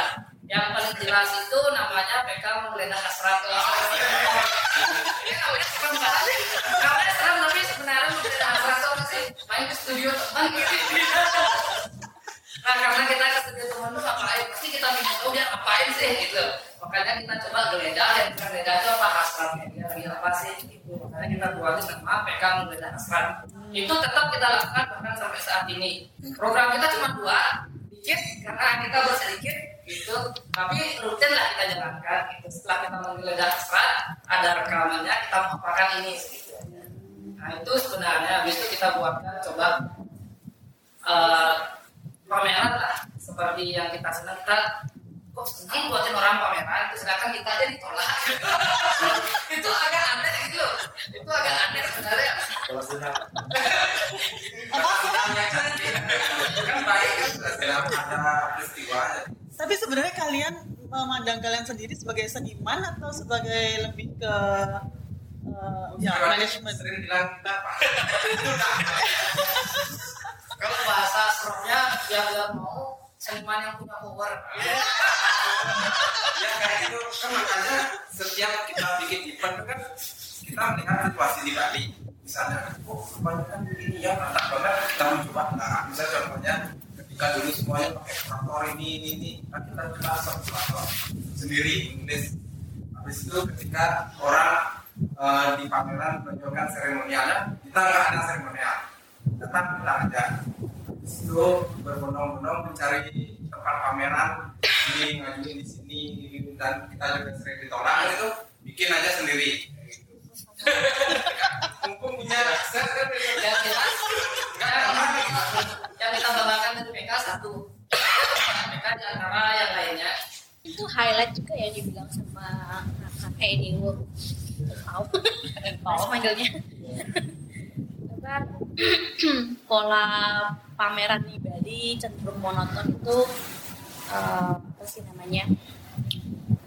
yang paling jelas itu namanya P K menggeledah hasrat. Ini namanya serem banget. Namanya serem tapi sebenarnya menggeledah hasrat itu sih main ke studio teman. Nah, karena kita ke studio teman itu ngapain? Pasti kita minta tahu dia ngapain sih gitu. Makanya kita coba geledah, yang geledah itu apa hasratnya dia lagi apa sih? Gitu. Makanya kita buat sama P K menggeledah hasrat. Itu tetap kita lakukan bahkan sampai saat ini. Program kita cuma dua, dikit karena kita bersedikit gitu, tapi rutin lah kita jalankan. Itu setelah kita menggeledah hasrat, ada rekamannya, kita memaparkan ini gitu. Nah itu sebenarnya habis itu kita buatkan coba uh, pameran lah, seperti yang kita senang kita kok senang buatin orang pameran, itu sedangkan kita aja ditolak. Itu agak aneh gitu, itu agak aneh sebenarnya. Kalau senang, apa senangnya kan baik kan ada peristiwa. Tapi sebenarnya kalian memandang kalian sendiri sebagai seniman atau sebagai lebih ke uh, ya manajemen? Sering bilang kita apa? Kalau bahasa seremnya dia bilang mau seniman yang punya power. Ya kayak itu kan, makanya setiap kita bikin event kan kita melihat situasi di Bali. Misalnya, oh kebanyakan begini ya, mantap banget, kita mencoba. Nah, misalnya contohnya ketika dulu semuanya pakai traktor ini, ini, ini, nah, kita coba traktor sendiri, Inggris. Habis itu ketika orang uh, di pameran menunjukkan seremonialnya, kita nggak ada seremonial, tetap kita ada. Habis itu berbondong-bondong mencari tempat pameran, ini ngajuin di sini, ini, dan kita juga sering ditolak, itu bikin aja sendiri. Mumpung punya akses kan yang jelas yang kita bawakan dari P K satu P K di antara yang lainnya itu highlight juga ya dibilang sama K K ini Wur Pau Pau manggilnya kan pola pameran di Bali cenderung monoton itu uh, apa sih namanya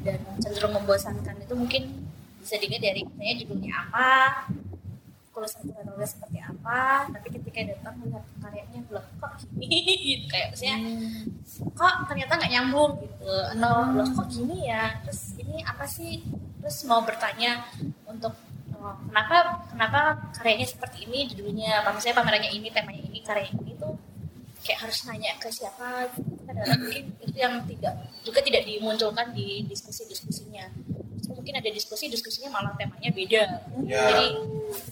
dan cenderung membosankan itu mungkin bisa dilihat dari misalnya judulnya apa, tulisan tulisannya seperti apa, tapi ketika datang melihat karyanya loh kok gini, gitu. Kayak maksudnya kok ternyata nggak nyambung gitu, atau loh kok gini ya, terus ini apa sih, terus mau bertanya untuk oh, kenapa kenapa karyanya seperti ini, judulnya, apa misalnya pamerannya ini, temanya ini, karya ini tuh kayak harus nanya ke siapa, kadang-kadang mungkin itu yang tidak juga tidak dimunculkan di diskusi-diskusinya. Mungkin ada diskusi, diskusinya malah temanya beda. Yeah. Jadi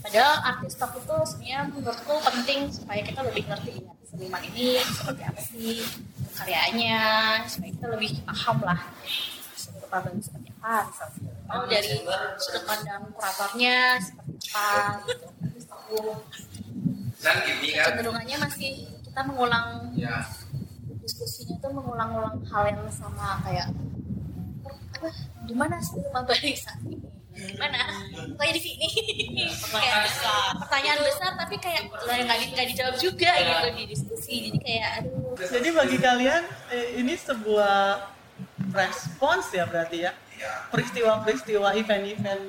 padahal artis talk itu sebenarnya menurutku penting supaya kita lebih ngerti ya, seniman ini seperti apa sih karyanya, supaya kita lebih paham lah sudut pandang seperti apa, oh, dari sudut pandang kuratornya seperti apa gitu. Artis talk cenderungannya masih kita mengulang yeah. Diskusinya tuh mengulang-ulang hal yang sama kayak apa di mana sih rumah Bali saat ini? Mana? Kayak di sini. Ya, pertanyaan besar. Pertanyaan besar tapi kayak nggak dijawab juga ya. Gitu di diskusi. Jadi kayak aduh. Jadi bagi kalian eh, ini sebuah respons ya berarti ya. Peristiwa-peristiwa event-event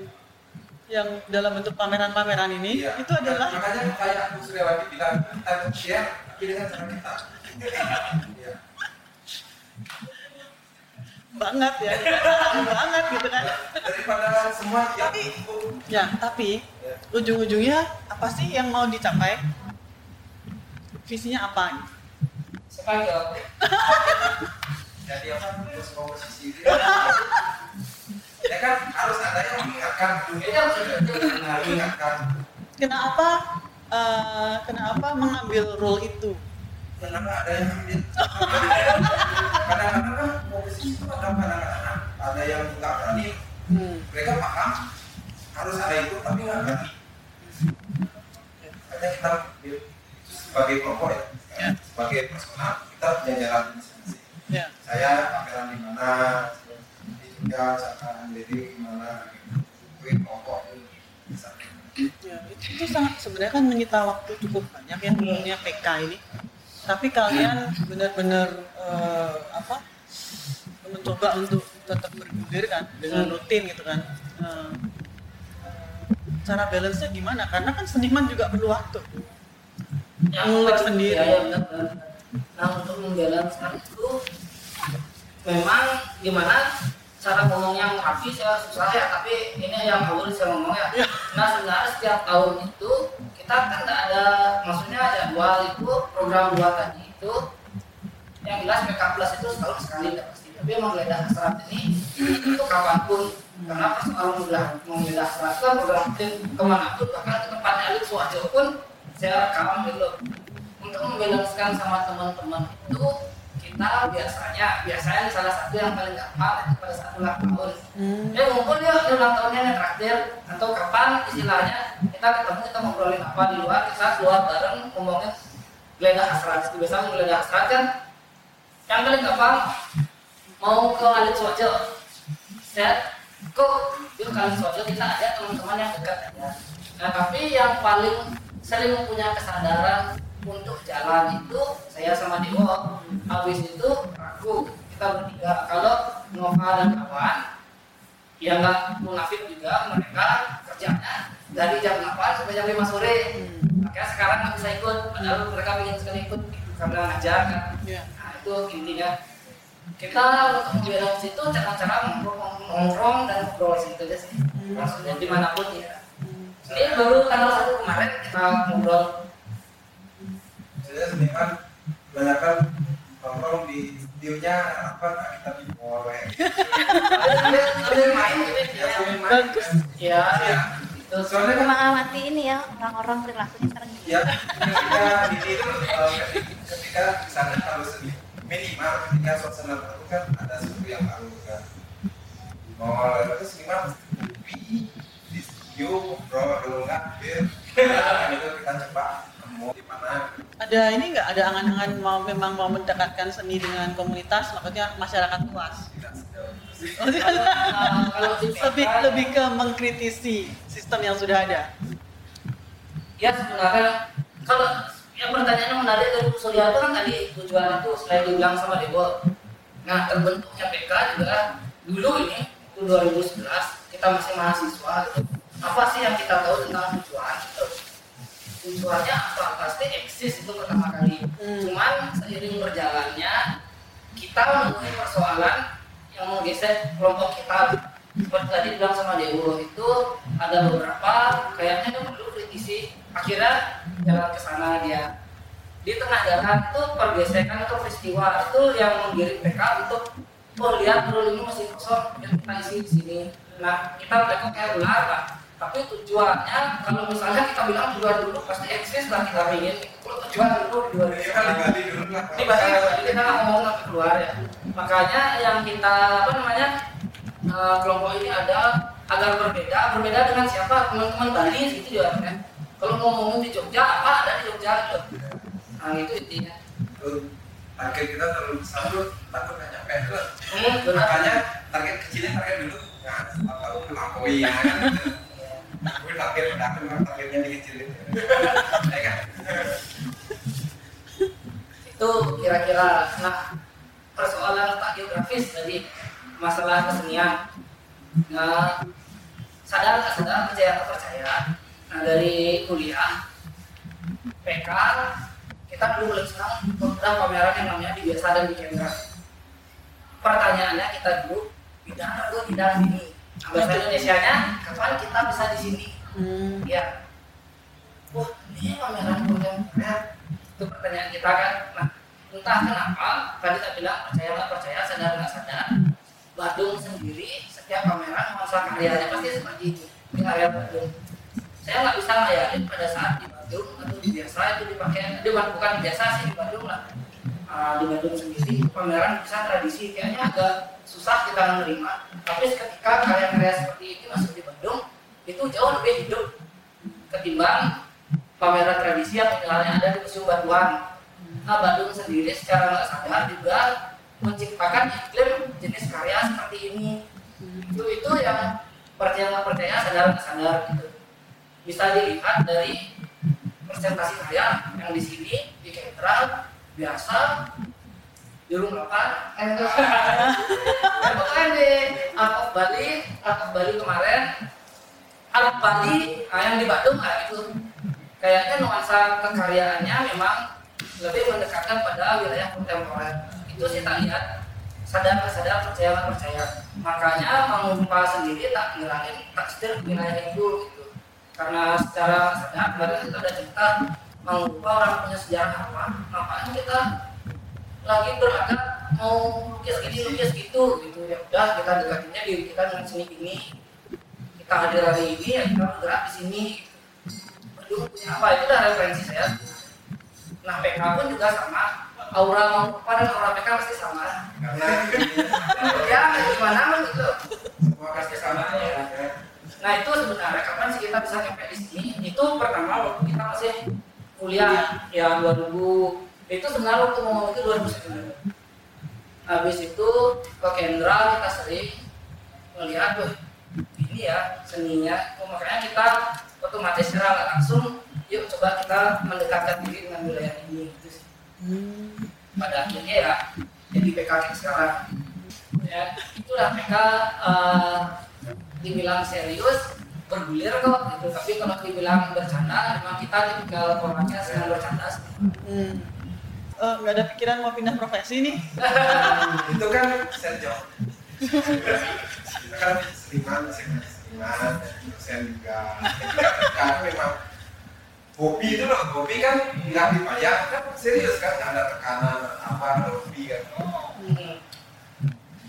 yang dalam bentuk pameran-pameran ini ya. Itu adalah makanya kayak Bu Suryawati bilang kita share pilihan cara kita. Iya. banget ya, banget gitu kan. Daripada semua tapi, ya, tapi ya. Ujung-ujungnya apa sih yang mau dicapai? Visinya apa? Sepanjang. Jadi apa? Terus komposisi dia. Ya kan harus ada yang mengingatkan. mengingatkan. Kenapa? Uh, kenapa mengambil role itu? Kenapa ada yang ambil? Kadang-kadang kan komposisi itu ada kadang-kadang ada yang nggak berani, hmm. mereka paham harus ada itu tapi nggak berani. Makanya kita ambil sebagai kelompok ya, yeah. sebagai personal kita punya jalan masing-masing. Yeah. Saya pameran di mana, di Jogja, cara sendiri di mana, itu kelompok itu. Ya itu sangat sebenarnya kan menyita waktu cukup banyak ya sebelumnya P K ini. Tapi kalian benar-benar uh, apa mencoba untuk tetap bergulir kan dengan rutin gitu kan uh, cara balance-nya gimana karena kan seniman juga perlu waktu ngulik ya, sendiri ya, ya, ya, ya. Nah, untuk menjalankan itu memang gimana cara ngomong yang rapi saya susah ya, tapi ini yang awal saya ngomong ya. Nah, sebenarnya setiap tahun itu kita kan nggak ada, maksudnya jadwal itu program dua tadi itu yang jelas P K Plus itu setahun sekali udah pasti, tapi emang geledah hasrat ini itu kapanpun, karena persoalan udah menggeledah hasrat kan program tim kemanapun, bahkan ke tempat elit swajil pun saya rekam dulu untuk membalansikan sama teman-teman itu. Kita biasanya biasanya salah satu yang paling gampang itu pada saat ulang tahun hmm. ya ngumpul ya ulang tahunnya yang terakhir atau kapan istilahnya kita ketemu, kita ngobrolin apa di luar, kita keluar bareng ngomongin geledah hasrat. Biasanya geledah hasrat kan yang paling gampang mau ke alit swajil set kok yuk ke alit swajil, kita ada teman-teman yang dekat ya. Nah, tapi yang paling sering punya kesadaran untuk jalan itu saya sama Dewa, habis itu aku kita bertiga. Kalau Nova dan kawan ya nggak munafik juga, mereka kerjanya dari jam delapan sampai jam lima sore, makanya sekarang nggak bisa ikut padahal mereka ingin sekali ikut karena ngajar kan. Nah, itu intinya kita untuk jalan situ cara-cara ngomong dan ngobrol situ aja sih, maksudnya dimanapun ya. Ini baru tanggal satu kemarin kita ngobrol. Jadi seniman kebanyakan nongkrong di studionya apa tak kita boleh. Ada ada main gitu ya. Bagus. Ya. Soalnya kan mengamati ini ya orang-orang perilakunya sekarang gitu. Ya. Ketika di itu ketika sana harus minimal ketika suasana baru kan ada sesuatu yang baru kan. Mall itu seniman kopi di studio ngobrol doang bir. Itu kita coba di mana ada ini nggak ada angan-angan mau memang mau mendekatkan seni dengan komunitas, maksudnya masyarakat luas. Oh, lebih lebih ke mengkritisi sistem yang sudah ada. Ya sebenarnya kalau yang pertanyaannya menarik dari Pak Sulianto kan tadi tujuan itu selain diulang sama Dewa. Nah, terbentuknya P K juga dulu ini dua ribu sebelas kita masih mahasiswa gitu. Apa sih yang kita tahu tentang tujuan gitu? Tujuannya apa? Pasti eksis itu pertama kali. Hmm. Cuman seiring berjalannya kita menemui persoalan yang menggeser kelompok kita. Seperti tadi bilang sama Dewo itu ada beberapa kayaknya itu perlu kritisi. Akhirnya jalan ke sana dia. Di tengah jalan itu pergesekan atau peristiwa itu yang menggiring P K untuk oh lihat perlu ini masih kosong dan kita isi di sini. Nah, kita mereka kayak ular lah. Tapi tujuannya kalau misalnya kita bilang tujuan dulu pasti eksis lah kita ingin. Kalau tujuan dulu tujuan dulu ini bahkan kita ngomong sampai keluar ya. Makanya yang kita apa namanya uh, kelompok ini ada agar berbeda berbeda dengan siapa teman-teman Bali gitu juga kan. Kalau mau ngomong di Jogja apa ada di Jogja itu. Nah itu intinya. Target kita terlalu besar dulu takut nggak nyampe dulu. Makanya target kecilnya target dulu. Nah kalau melampaui yang gue takir udah aku memang takirnya dikecilin ya kan? Itu kira-kira. Nah, persoalan letak geografis tadi masalah kesenian. Nah, sadar tak sadar, percaya tak percaya. Nah, dari kuliah P K kita dulu mulai senang program pameran yang namanya di biasa dan di kendra. Pertanyaannya kita dulu bidang atau bidang ini bahasa Indonesianya, kapan kita bisa di sini? Hmm. Ya, wah ini pameran kontemporer itu pertanyaan kita kan. Nah, entah kenapa tadi saya bilang percaya nggak percaya, sadar nggak sadar, Badung sendiri setiap pameran masa karyanya pasti seperti itu di area Badung. Saya nggak bisa ngayalin pada saat di Badung atau di biasa itu dipakai, itu bukan biasa sih di Badung lah. Uh, di Bandung sendiri pameran bisa tradisi kayaknya agak susah kita menerima, tapi ketika karya-karya seperti ini masuk di Bandung itu jauh lebih hidup ketimbang pameran tradisi yang misalnya ada di Museum Batuan. Nah, Bandung sendiri secara nggak sadar juga menciptakan iklim jenis karya seperti ini. Itu itu yang percaya nggak percaya, sadar nggak sadar gitu. Bisa dilihat dari presentasi karya yang di sini di Katedral biasa jurung lapar, eh, bukan deh. Art of Bali, Art of Bali kemarin, Art of Bali yang di Badung lah itu. Kayaknya nuansa kekaryaannya memang lebih mendekatkan pada wilayah kontemporer. Itu sih tak lihat, sadar-sadar, percaya-percaya. Makanya mengubah sendiri tak ngilangin tekstil wilayah itu gitu. Karena secara sadar berarti kita udah cerita mengubah orang punya sejarah apa, ngapain kita lagi berangkat mau lukis gini, lukis gitu gitu. Ya udah, kita dekatnya diri kita dengan seni ini, kita hadir hari ini, ya kita bergerak di sini. Aduh, punya apa, itu udah referensi saya. Nah, P K pun juga sama, aura Mangkupa dan aura P K pasti sama karena ya gimana men gitu, semua pasti sama ya. Nah, itu sebenarnya kapan sih kita bisa nyampe di sini? Itu pertama waktu kita masih kuliah ya dua ribu, itu sebenarnya waktu mau ngomong itu dua ribu sembilan. Habis itu ke Kendra kita sering melihat tuh ini ya seninya, oh, makanya kita otomatis secara nggak langsung yuk coba kita mendekatkan diri dengan wilayah ini gitu sih. Pada akhirnya ya jadi P K sekarang ya, itulah P K uh, dibilang serius bergulir kok gitu, tapi kalau dibilang bercanda memang kita tinggal orangnya sedang bercanda sih. Hmm. Oh, nggak ada pikiran mau pindah profesi nih? Itu kan Sergio. Kita kan seniman, seniman, seniman, dosen juga. Karena memang hobi itu loh, hobi kan nggak dipayar, kan serius kan, nggak ada tekanan apa, ada hobi kan.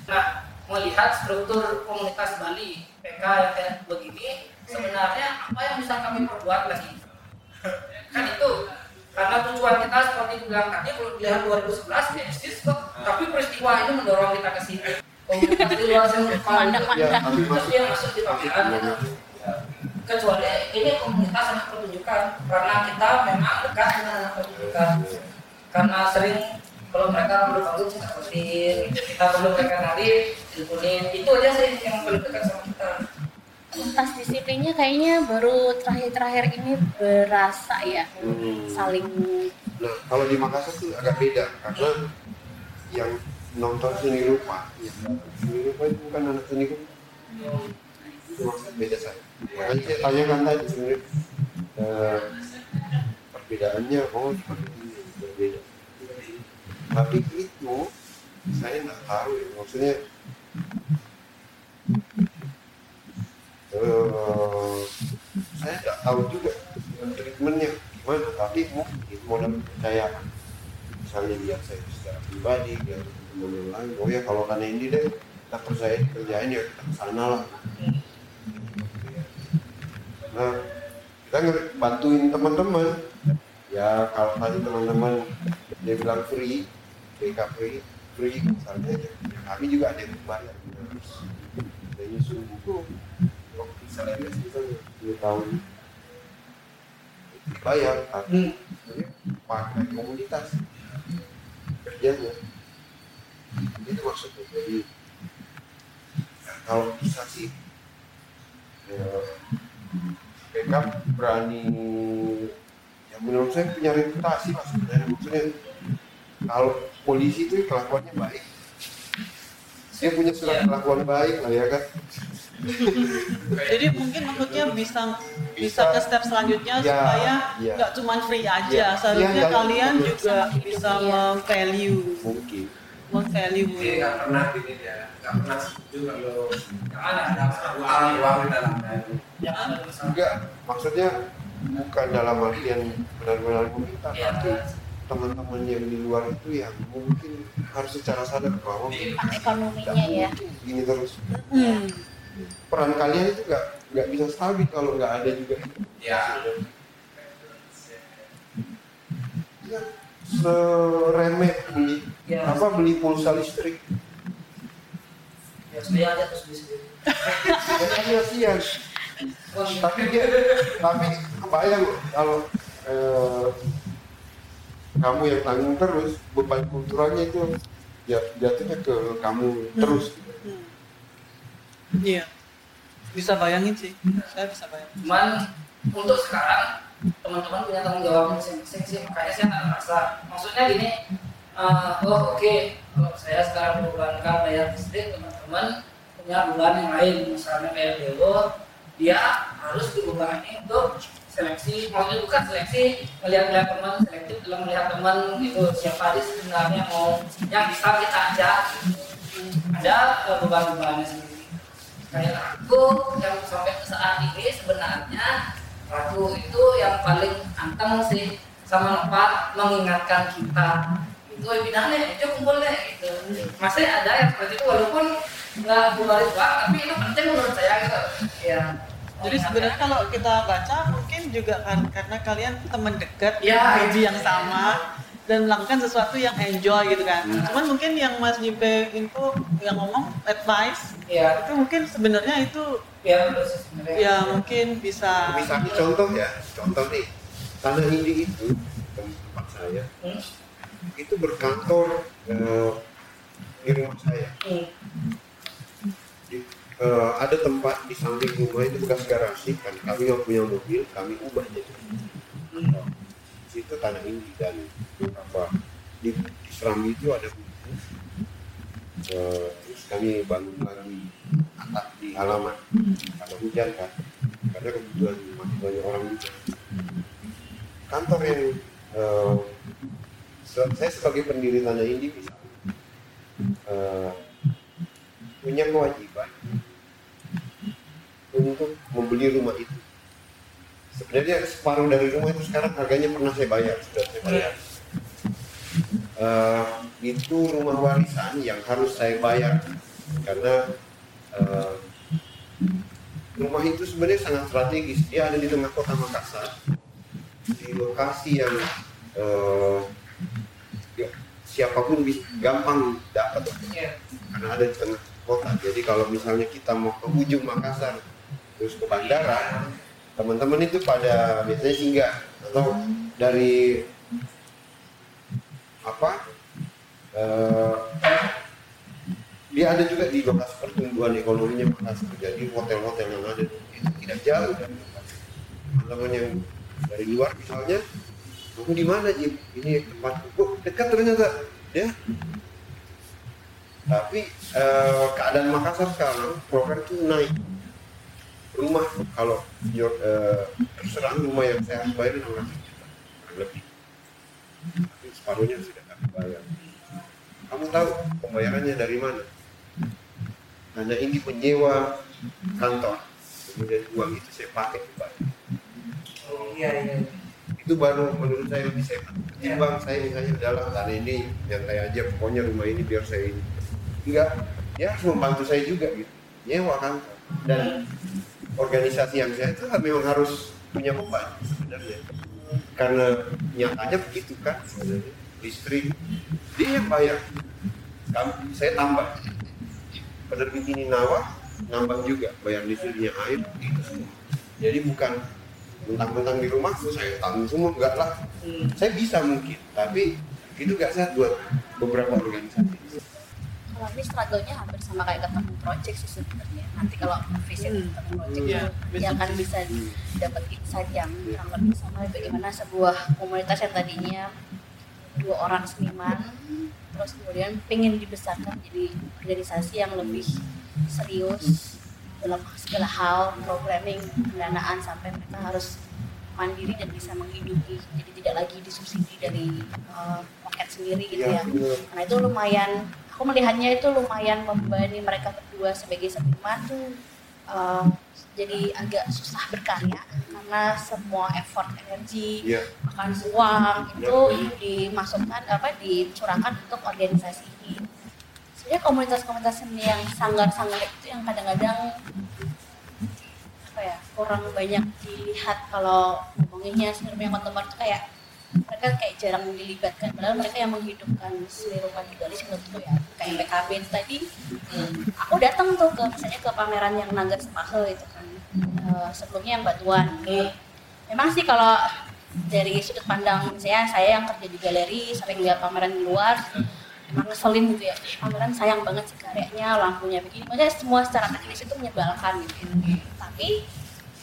Nah, melihat struktur komunitas Bali, P K yang kayak begini, sebenarnya apa yang bisa kami perbuat lagi? Kan itu. Karena tujuan kita seperti dibilang tadi, pilihan dua ribu sebelas di eksis kok, tapi peristiwa itu mendorong kita ke sini. Komunitas di luar sana pandang-pandang, terus dia masuk di pameran gitu. Kecuali ini komunitas anak pertunjukan, karena kita memang dekat dengan anak pertunjukan. Karena sering kalau mereka perlu bangun kita perhatiin, kita perlu mereka nari, teleponin, itu aja sih yang paling dekat sama kita. Lintas disiplinnya kayaknya baru terakhir-terakhir ini berasa ya, hmm. saling. Nah, kalau di Makassar tuh agak beda karena hmm. yang nonton seni rupa, ya. Seni rupa itu bukan anak seni rupa, hmm. itu maksudnya beda saja. Makanya saya tanyakan tadi sebenarnya eh, perbedaannya, oh seperti ini berbeda. Tapi itu saya nggak tahu ya, maksudnya. Uh, saya tidak tahu juga treatmentnya gimana, tapi mungkin modal kepercayaan misalnya lihat saya secara pribadi dan teman-teman lain, oh ya kalau karena ini deh kita percaya kerjain ya kita kesana lah. Nah, kita ngebantuin teman-teman ya, kalau tadi teman-teman dia bilang free, P K free, free misalnya ya, kami juga ada yang membayar dan nyusun buku selebes itu dua tahun bayar, tapi pakai komunitas kerjanya itu maksudnya. Jadi ya, kalau bisa sih ya, P K berani ya, menurut saya punya reputasi lah sebenarnya. Maksudnya kalau polisi itu kelakuannya baik, dia punya surat kelakuan baik lah ya kan. Jadi mungkin maksudnya bisa bisa ke step selanjutnya ya, supaya nggak ya. Cuma free aja, ya, seharusnya ya, kalian ya, juga ya. Bisa meng-value, mungkin meng-value. Jadi nggak pernah gini ya, nggak pernah setuju kalau jangan ada uang di dalamnya. Enggak, maksudnya bukan dalam artian benar-benar meminta, tapi teman-teman yang di luar itu yang mungkin harus secara sadar bahwa ekonominya ya gini terus. Hmm. Peran kalian itu nggak nggak bisa stabil kalau nggak ada juga ya. Ya seremeh beli ya, apa beli pulsa listrik ya saya aja terus beli ya sia tapi dia tapi kebayang kalau eh, kamu yang tanggung terus beban kulturalnya itu jatuhnya ke kamu terus. Hmm. Iya, bisa bayangin sih, saya bisa bayangin. Cuman untuk sekarang teman-teman punya tanggung jawab masing-masing sih, makanya saya nggak merasa. Maksudnya gini, uh, oh oke, okay. Kalau saya sekarang bebankan bayar listrik, teman-teman punya beban yang lain, misalnya kayak Dewa, dia harus dibebani untuk seleksi, maunya bukan seleksi, melihat-lihat teman, selektif dalam melihat teman itu siapa aja sebenarnya mau yang bisa kita ajak, ada beban-bebannya sendiri. Kayak aku yang sampai ke saat ini sebenarnya aku itu yang paling anteng sih sama tempat mengingatkan kita itu bidangnya itu kumpulnya gitu. Masih ada yang seperti itu walaupun nggak berbaris banget tapi itu penting menurut saya gitu ya. Jadi sebenarnya kalau kita baca mungkin juga kan karena kalian teman dekat ya, gaji yang sama dan melakukan sesuatu yang enjoy gitu kan. Ya. Cuman mungkin yang Mas Jipe info yang ngomong advice ya. Itu mungkin sebenarnya itu ya, sebenarnya ya mungkin bisa. Bisa contoh ya, contoh nih tanah ini itu tempat saya hmm? Itu berkantor uh, di rumah saya. Hmm. Di, uh, ada tempat di samping rumah itu bekas garasi kan kami yang punya mobil kami ubah jadi. Hmm. Itu tanah ini dan apa di, di Serambi itu ada buku uh, terus kami bangun lagi atap di halaman karena hujan kan karena kebutuhan masih banyak orang juga kantor yang uh, saya sebagai pendiri tanah ini bisa uh, punya kewajiban untuk membeli rumah itu. Sebenarnya separuh dari rumah itu sekarang harganya pernah saya bayar, sudah saya bayar. Uh, itu rumah warisan yang harus saya bayar karena uh, rumah itu sebenarnya sangat strategis. Dia ada di tengah kota Makassar, di lokasi yang uh, ya, siapapun bisa, gampang dapat karena ada di tengah kota. Jadi kalau misalnya kita mau ke ujung Makassar terus ke bandara, teman-teman itu pada biasanya singgah atau dari apa eh, dia ada juga di lokasi pertumbuhan ekonominya Makassar. Jadi hotel-hotel yang ada itu tidak jauh dari tempat teman-teman yang dari luar misalnya kamu di mana Jim? Ini tempat oh, dekat ternyata ya. Tapi eh, keadaan Makassar sekarang program itu naik. Rumah kalau uh, terserang rumah yang saya harus bayarin enam ratus juta lebih, tapi separuhnya sudah tak bayar. Kamu tahu pembayarannya dari mana? Karena ini penyewa kantor, kemudian uang itu saya pakai dibayar. Oh iya iya. Itu baru menurut saya lebih sehat. Ketimbang ya. Saya misalnya adalah karena ini yang saya aja pokoknya rumah ini biar saya ini. Enggak, ya harus membantu saya juga gitu. Nyewa kantor dan organisasi yang saya itu memang harus punya beban sebenarnya karena nyatanya begitu kan sebenarnya listrik dia yang bayar kami, saya tambah penerbit ini nawah nambah juga bayar listriknya air itu semua jadi bukan mentang-mentang di rumah saya tanggung semua enggak lah saya bisa mungkin tapi itu enggak sehat buat beberapa organisasi. Tapi struggle-nya hampir sama kayak ketemu project sih sebenarnya. Nanti kalau visit ketemu project yeah, itu ya kan bisa dapat insight yang kurang lebih sama bagaimana sebuah komunitas yang tadinya dua orang seniman terus kemudian pengen dibesarkan jadi organisasi yang lebih serius dalam segala hal, programming, pendanaan sampai mereka harus mandiri dan bisa menghidupi. Jadi tidak lagi disubsidi dari uh, pocket sendiri gitu ya. Karena itu lumayan aku melihatnya itu lumayan membebani mereka berdua sebagai seniman tuh uh, jadi agak susah berkarya karena semua effort energi yeah. Bahkan uang itu yeah. Dimasukkan apa dicurahkan untuk organisasi ini. Sebenarnya komunitas-komunitas seni yang sanggar-sanggar itu yang kadang-kadang apa ya kurang banyak dilihat kalau ngomonginnya seni kontemporer itu kayak mereka kayak jarang dilibatkan, padahal mereka yang menghidupkan seni rupa individualis menurutku ya kayak P K B tadi aku datang tuh ke misalnya ke pameran yang Nanggar Sepahe itu kan uh, sebelumnya yang batuan gitu. Memang sih kalau dari sudut pandang saya, saya yang kerja di galeri sering lihat pameran di luar emang ngeselin gitu ya, pameran sayang banget sih karyanya, lampunya begini maksudnya semua secara teknis itu menyebalkan gitu tapi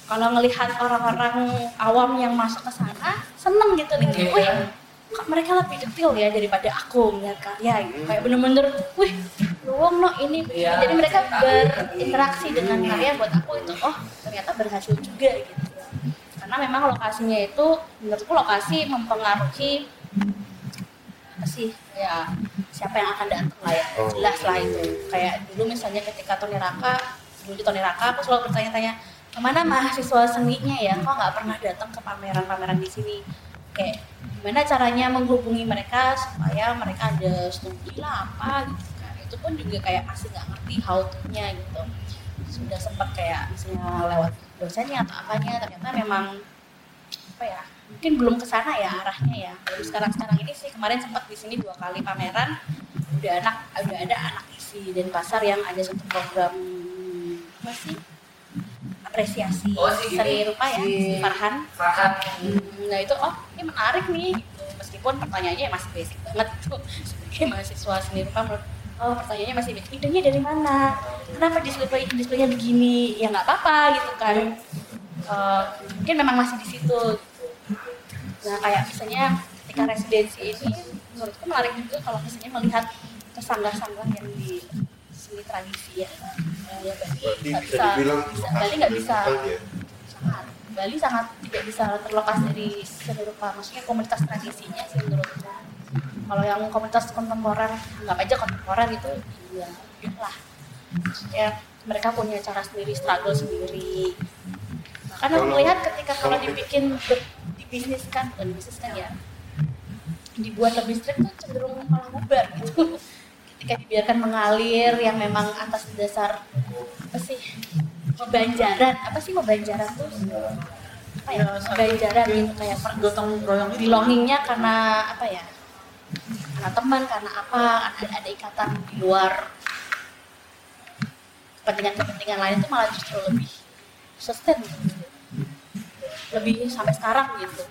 kalau ngelihat orang-orang awam yang masuk ke sana, seneng gitu nih. Wih, kok mereka lebih detail ya daripada aku ngelihat karya gitu. Kayak bener-bener, wih, luang no ini. Ya, jadi mereka berinteraksi dengan karya buat aku itu, oh ternyata berhasil juga gitu. karena memang lokasinya itu menurutku lokasi mempengaruhi sih ya siapa yang akan datang lah ya, oh, jelas lah itu. Kayak dulu misalnya ketika Tony Raka, dulu di Tony Raka aku selalu bertanya-tanya, kemana mahasiswa seninya ya, kok nggak pernah datang ke pameran-pameran di sini? Kayak gimana caranya menghubungi mereka supaya mereka ada studi lah apa gitu kan? Itu pun juga kayak masih nggak ngerti how to-nya gitu. Sudah sempat kayak misalnya lewat dosennya atau apanya, ternyata memang apa ya? Mungkin belum ke sana ya arahnya ya. Baru sekarang-sekarang ini sih, kemarin sempat di sini dua kali pameran, udah anak udah ada anak isi Denpasar yang ada satu program apa sih? Apresiasi oh, si seni rupa ya, si Farhan. Farhan. Nah, itu oh, ini menarik nih gitu. Meskipun pertanyaannya masih basic banget tuh. Sebagai mahasiswa seni rupa menurut oh, pertanyaannya masih basic. Idenya dari mana? Kenapa display displaynya begini? Ya enggak apa-apa gitu kan. Uh, mungkin memang masih di situ. Nah kayak misalnya ketika residensi ini menurutku menarik juga kalau misalnya melihat kesanggah-sanggah yang di seni tradisi ya. Ya Bali nggak bisa, bisa Bali nggak bisa ya? Sangat Bali sangat tidak bisa terlepas dari seni rupa, maksudnya komunitas tradisinya sih menurutku. Kalau yang komunitas kontemporer nggak aja kontemporer itu ya lah, maksudnya mereka punya cara sendiri, struggle sendiri. Bahkan aku melihat ketika kalau dibikin ber, bisnis kan, bukan bisnis kan ya, dibuat lebih strict tuh cenderung malah bubar gitu. Ketika dibiarkan mengalir yang memang atas dasar apa sih pembanjaran, apa sih pembanjaran tuh apa ya, pembanjaran gitu kayak pergotong royong, belongingnya karena apa ya, karena teman, karena apa, ada, ada ikatan di luar kepentingan-kepentingan lain tuh malah justru lebih sustain gitu. Lebih sampai sekarang gitu.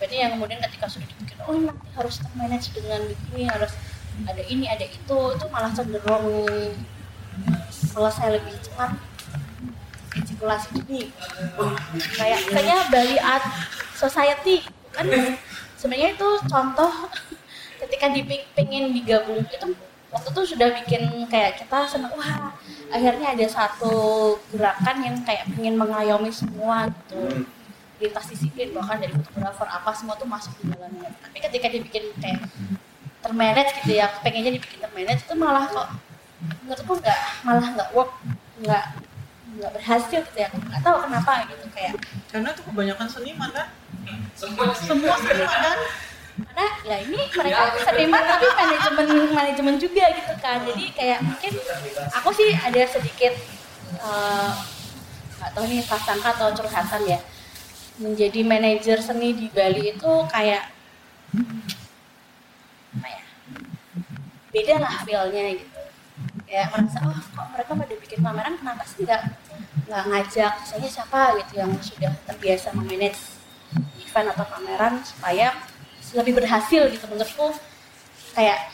Jadi yang kemudian ketika sudah dipikir, oh nanti harus termanage dengan begini, harus ada ini, ada itu, itu malah cenderung selesai lebih cepat. Eksikulasi ini, kayak kayaknya Bali Art Society kan, sebenarnya itu contoh ketika dipingin digabung itu waktu itu sudah bikin kayak kita seneng, wah akhirnya ada satu gerakan yang kayak ingin mengayomi semua gitu, lintas disiplin, bahkan dari fotografer apa semua tuh masuk di dalamnya. Tapi ketika dibikin kayak termanage gitu ya, pengennya dibikin termanage itu malah kok menurutku nggak, malah nggak work, nggak nggak berhasil gitu ya, nggak tahu kenapa gitu kayak. Karena tuh kebanyakan seniman kan, semua semua seniman kan. Karena ya ini mereka seniman tapi manajemen manajemen juga gitu kan, jadi kayak mungkin aku sih ada sedikit nggak uh, tahu nih prasangka atau curhatan ya, menjadi manajer seni di Bali itu kayak apa ya, beda lah feelnya gitu. Kayak merasa oh kok mereka pada bikin pameran kenapa sih nggak nggak ngajak misalnya siapa gitu yang sudah terbiasa memanage event atau pameran supaya lebih berhasil gitu. Menurutku kayak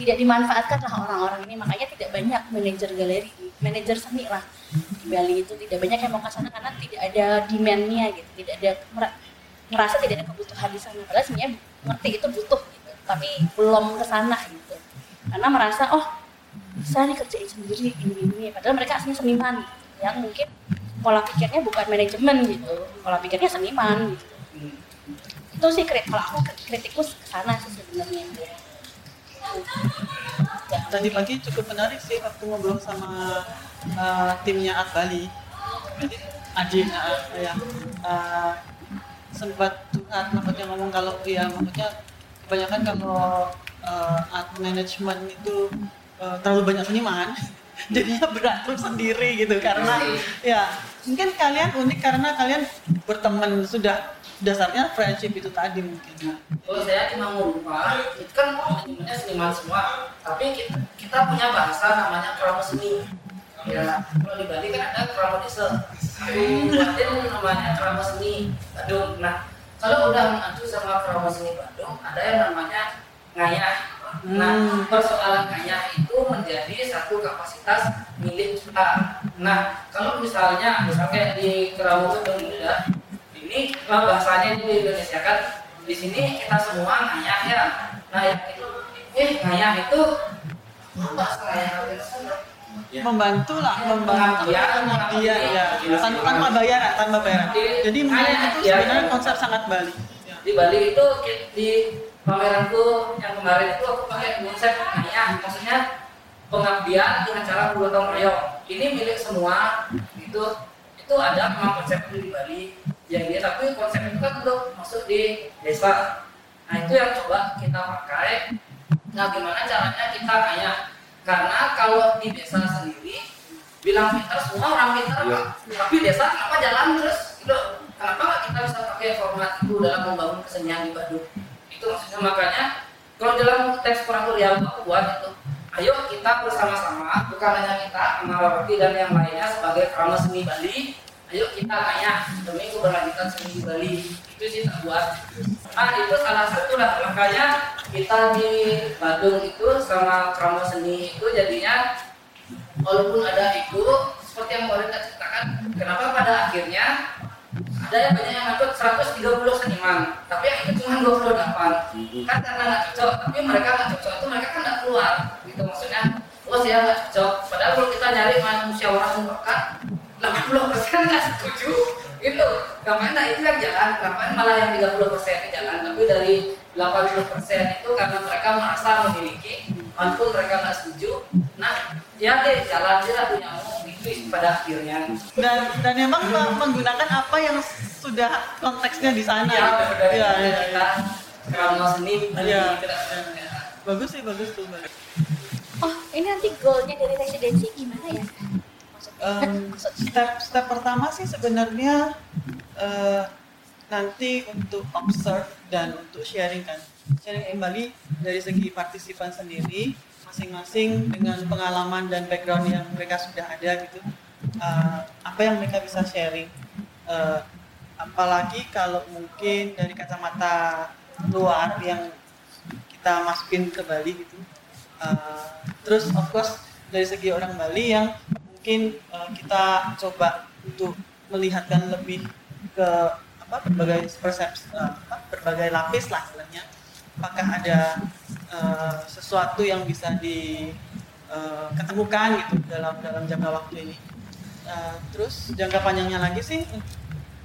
tidak dimanfaatkan lah orang-orang ini, makanya tidak banyak manajer galeri, manajer seni lah di Bali itu tidak banyak yang mau ke sana karena tidak ada demand-nya gitu, tidak ada merasa tidak ada kebutuhan di sana. Padahal sebenarnya ngerti itu butuh gitu, tapi belum ke sana gitu. Karena merasa oh saya nih kerjain sendiri ini-ini, padahal mereka aslinya seniman gitu, yang mungkin pola pikirnya bukan manajemen gitu, pola pikirnya seniman gitu. Itu sih kritik, kalau aku kritikku kesana sih sebenarnya. Tadi pagi cukup menarik sih waktu ngobrol sama uh, timnya Art Bali. Jadi Adin uh, ya uh, sempat curhat, maksudnya ngomong kalau ya maksudnya kebanyakan kalau uh, art management itu uh, terlalu banyak seniman. Jadinya berantem sendiri gitu, karena ya mungkin kalian unik karena kalian berteman, sudah dasarnya friendship itu tadi mungkin. Kalau saya cuma ngubah, itu kan manajemennya seniman semua, tapi kita, kita punya bahasa namanya krama seni. Ya, kalau di Bali kan ada krama desa, kemudian namanya krama seni padung. Nah, kalau udah mengacu sama krama seni padung, ada yang namanya ngayah. Nah, persoalan ngayah itu menjadi satu kapasitas milik kita. Nah, kalau misalnya misalnya di krama padung muda, ini bahasanya di Indonesia kan, di sini kita semua ngayah ya. Nah itu, eh ngayah itu apa bahasa ngayah? ya. membantu lah, membantu ya, ya, ya, ya. Tanpa, tanpa bayaran, tanpa bayaran. Jadi menurut itu sebenarnya ya, konsep sangat Bali. Ya. Di Bali itu di pameranku yang kemarin itu aku pakai konsep hanya, maksudnya pengabdian di acara gotong royong. Ini milik semua, itu itu ada memang konsep di Bali yang dia, tapi konsep itu kan belum masuk di desa. Nah itu yang coba kita pakai. Nah gimana caranya kita kaya? Karena kalau di desa sendiri bilang pintar semua orang pintar, ya. Tapi desa kenapa jalan terus? Gitu. Kenapa kita bisa pakai format itu dalam membangun kesenian di Badung? Itu maksudnya, makanya kalau dalam teks kuratorial aku buat itu, ayo kita bersama-sama, bukan hanya kita, Amawati dan yang lainnya sebagai Krama Seni Bali. Ayo kita tanya demi keberlanjutan seni di Bali, itu sih tak buat. Ah itu salah satu lah, makanya kita di Badung itu sama Krama Seni itu jadinya walaupun ada itu seperti yang kemarin kita ceritakan, kenapa pada akhirnya ada yang banyak yang ngangkut seratus tiga puluh seniman, tapi yang itu cuma dua puluh delapan kan karena nggak cocok, tapi mereka nggak cocok itu mereka kan nggak keluar, gitu maksudnya. Oh saya nggak cocok, padahal kalau kita nyari musyawarah mufakat delapan puluh persen nggak setuju, gitu. Karena itu yang jalan, karena malah yang tiga puluh persen yang jalan. Tapi dari delapan puluh persen itu karena mereka merasa memiliki, walaupun mereka nggak setuju. Nah, ya deh jalan aja lah punya umum itu pada akhirnya. Dan dan memang menggunakan apa yang sudah konteksnya di sana. Ya, dari ya, ya, kita Krama Seni Bali. Bagus sih, bagus tuh. Oh, ini nanti goalnya dari residensi gimana ya? Um, step step pertama sih sebenarnya uh, nanti untuk observe dan untuk sharing kan, sharing kembali dari segi partisipan sendiri masing-masing dengan pengalaman dan background yang mereka sudah ada gitu, uh, apa yang mereka bisa sharing, uh, apalagi kalau mungkin dari kacamata luar yang kita masukin ke Bali gitu, uh, terus of course dari segi orang Bali yang mungkin uh, kita coba untuk melihatkan lebih ke apa berbagai persepsi, uh, apa, berbagai lapis lah sebenarnya. Apakah ada uh, sesuatu yang bisa diketemukan uh, gitu dalam dalam jangka waktu ini. Uh, terus jangka panjangnya lagi sih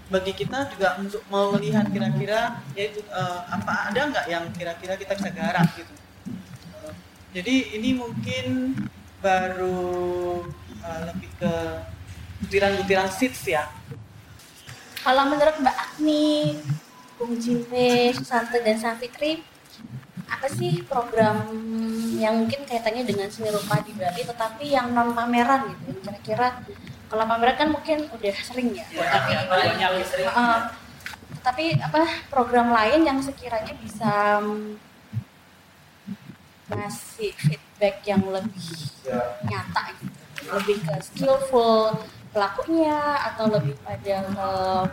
bagi kita juga untuk mau melihat kira-kira yaitu uh, apa ada nggak yang kira-kira kita bisa garap gitu. Uh, jadi ini mungkin baru Uh, lebih ke butiran-butiran seeds ya. Kalau menurut Mbak Agni, Bung Jimbe, Susanto dan Safitri, apa sih program yang mungkin kaitannya dengan seni rupa di Bali tetapi yang non pameran gitu? Kira-kira kalau pameran kan mungkin udah sering ya, ya tapi ya, banyak sering. Uh, tapi apa program lain yang sekiranya bisa ngasih feedback yang lebih ya. nyata gitu? Lebih ke skillful pelakunya atau lebih pada uh,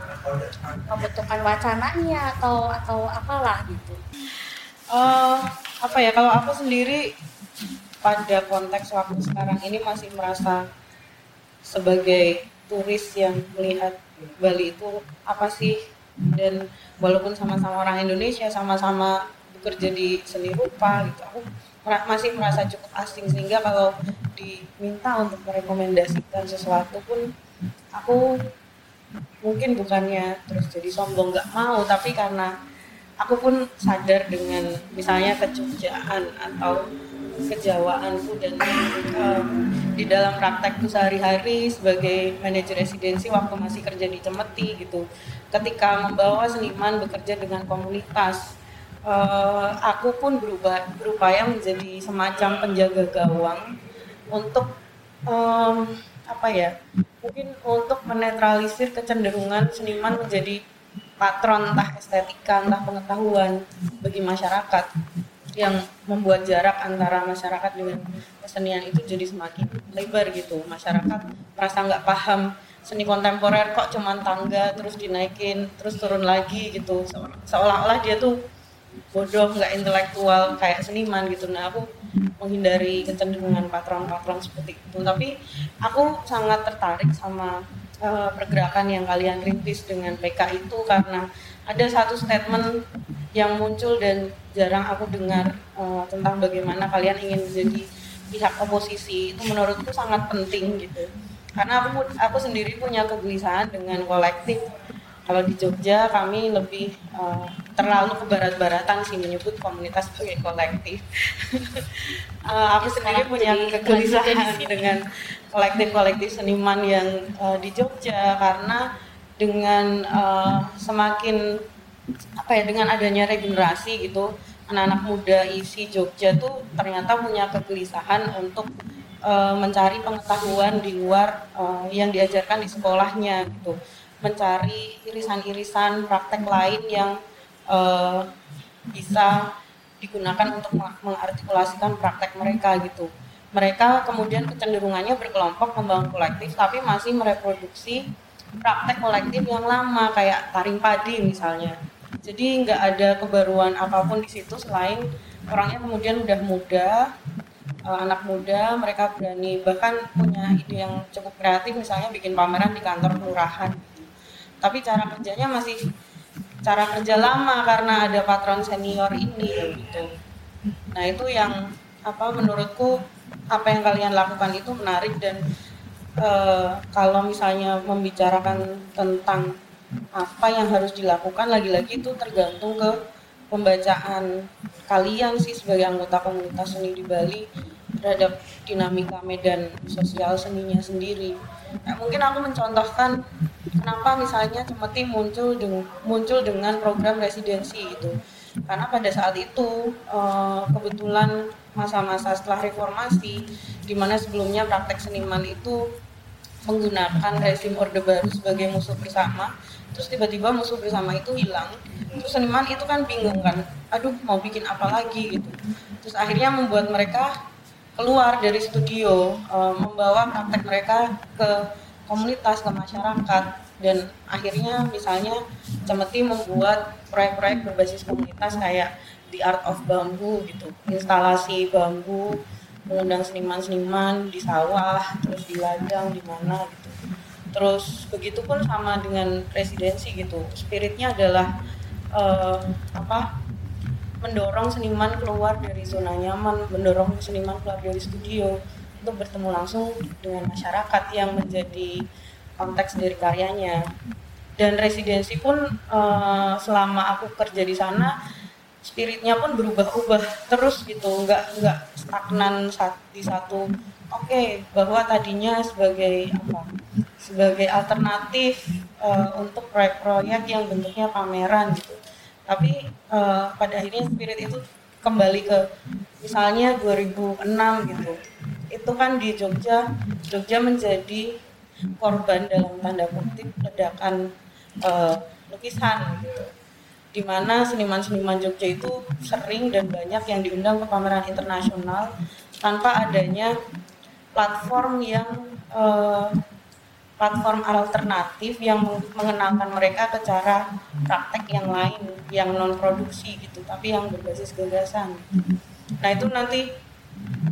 pembentukan wacananya atau atau apalah gitu. Uh, apa ya kalau aku sendiri pada konteks waktu sekarang ini masih merasa sebagai turis yang melihat Bali itu apa sih, dan walaupun sama-sama orang Indonesia sama-sama bekerja di seni rupa gitu, aku masih merasa cukup asing, sehingga kalau diminta untuk merekomendasikan sesuatu pun aku mungkin bukannya terus jadi sombong nggak mau, tapi karena aku pun sadar dengan misalnya kejogjaan atau kejawaanku dan um, di dalam praktekku sehari-hari sebagai manajer residensi waktu masih kerja di Cemeti gitu, ketika membawa seniman bekerja dengan komunitas. Uh, aku pun berubah, berupaya menjadi semacam penjaga gawang untuk um, apa ya, mungkin untuk menetralisir kecenderungan seniman menjadi patron entah estetika, entah pengetahuan bagi masyarakat, yang membuat jarak antara masyarakat dengan kesenian itu jadi semakin lebar gitu. Masyarakat merasa nggak paham seni kontemporer kok cuman tangga terus dinaikin terus turun lagi gitu, seolah-olah dia tuh bodoh, nggak intelektual kayak seniman gitu. Nah aku menghindari kecenderungan patron-patron seperti itu, tapi aku sangat tertarik sama uh, pergerakan yang kalian rintis dengan P K itu karena ada satu statement yang muncul dan jarang aku dengar uh, tentang bagaimana kalian ingin menjadi pihak oposisi itu menurutku sangat penting gitu. Karena aku aku sendiri punya kegelisahan dengan kolektif. Kalau di Jogja kami lebih uh, terlalu kebarat-baratan sih menyebut komunitas sebagai kolektif. uh, aku sendiri punya kegelisahan dengan kolektif-kolektif seniman yang uh, di Jogja karena dengan uh, semakin apa ya dengan adanya regenerasi gitu, anak-anak muda isi Jogja tuh ternyata punya kegelisahan untuk mencari pengetahuan di luar uh, yang diajarkan di sekolahnya gitu, mencari irisan-irisan praktek lain yang uh, bisa digunakan untuk mengartikulasikan praktek mereka gitu. Mereka kemudian kecenderungannya berkelompok membangun kolektif, tapi masih mereproduksi praktek kolektif yang lama kayak taring padi misalnya. Jadi nggak ada kebaruan apapun di situ selain orangnya kemudian udah muda. Anak muda, mereka berani bahkan punya ide yang cukup kreatif, misalnya bikin pameran di kantor kelurahan. Tapi cara kerjanya masih cara kerja lama karena ada patron senior ini gitu. Nah itu yang apa menurutku apa yang kalian lakukan itu menarik dan e, kalau misalnya membicarakan tentang apa yang harus dilakukan lagi-lagi itu tergantung ke pembacaan kalian sih sebagai anggota komunitas seni di Bali terhadap dinamika medan sosial seninya sendiri. Nah, mungkin aku mencontohkan kenapa misalnya Cemeti muncul dengan, muncul dengan program residensi itu. Karena pada saat itu kebetulan masa-masa setelah reformasi di mana sebelumnya praktek seniman itu menggunakan rezim Orde Baru sebagai musuh bersama, terus tiba-tiba musuh bersama itu hilang. Terus seniman itu kan bingung kan, aduh mau bikin apa lagi gitu. Terus akhirnya membuat mereka keluar dari studio, e, membawa praktek mereka ke komunitas, ke masyarakat. Dan akhirnya misalnya Cemeti membuat proyek-proyek berbasis komunitas kayak The Art of Bambu gitu, instalasi bambu, mengundang seniman-seniman di sawah, terus di ladang, di mana gitu. Terus begitu pun sama dengan residensi gitu, spiritnya adalah Uh, apa mendorong seniman keluar dari zona nyaman, mendorong seniman keluar dari studio untuk bertemu langsung dengan masyarakat yang menjadi konteks dari karyanya. Dan residensi pun uh, selama aku kerja di sana spiritnya pun berubah-ubah terus gitu, nggak nggak stagnan di satu. Oke, okay, bahwa tadinya sebagai apa? Sebagai alternatif uh, untuk proyek-proyek yang bentuknya pameran gitu. Tapi uh, pada akhirnya spirit itu kembali ke misalnya dua ribu enam gitu. Itu kan di Jogja, Jogja menjadi korban dalam tanda kutip ledakan uh, lukisan gitu. Di mana seniman-seniman Jogja itu sering dan banyak yang diundang ke pameran internasional tanpa adanya platform yang eh, platform alternatif yang mengenalkan mereka ke cara praktek yang lain, yang non produksi gitu, tapi yang berbasis gagasan. Nah itu nanti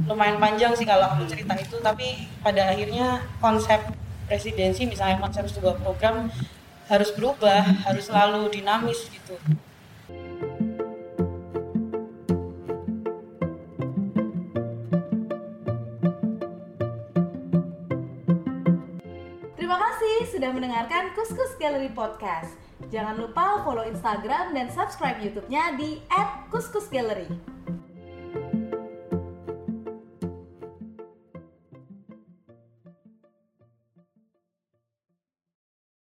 lumayan panjang sih kalau aku cerita itu, tapi pada akhirnya konsep residensi misalnya konsep sebuah program harus berubah, harus selalu dinamis gitu. Terima kasih sudah mendengarkan Kuskus Galeri Podcast. Jangan lupa follow Instagram dan subscribe YouTube-nya di et kuskusgaleri.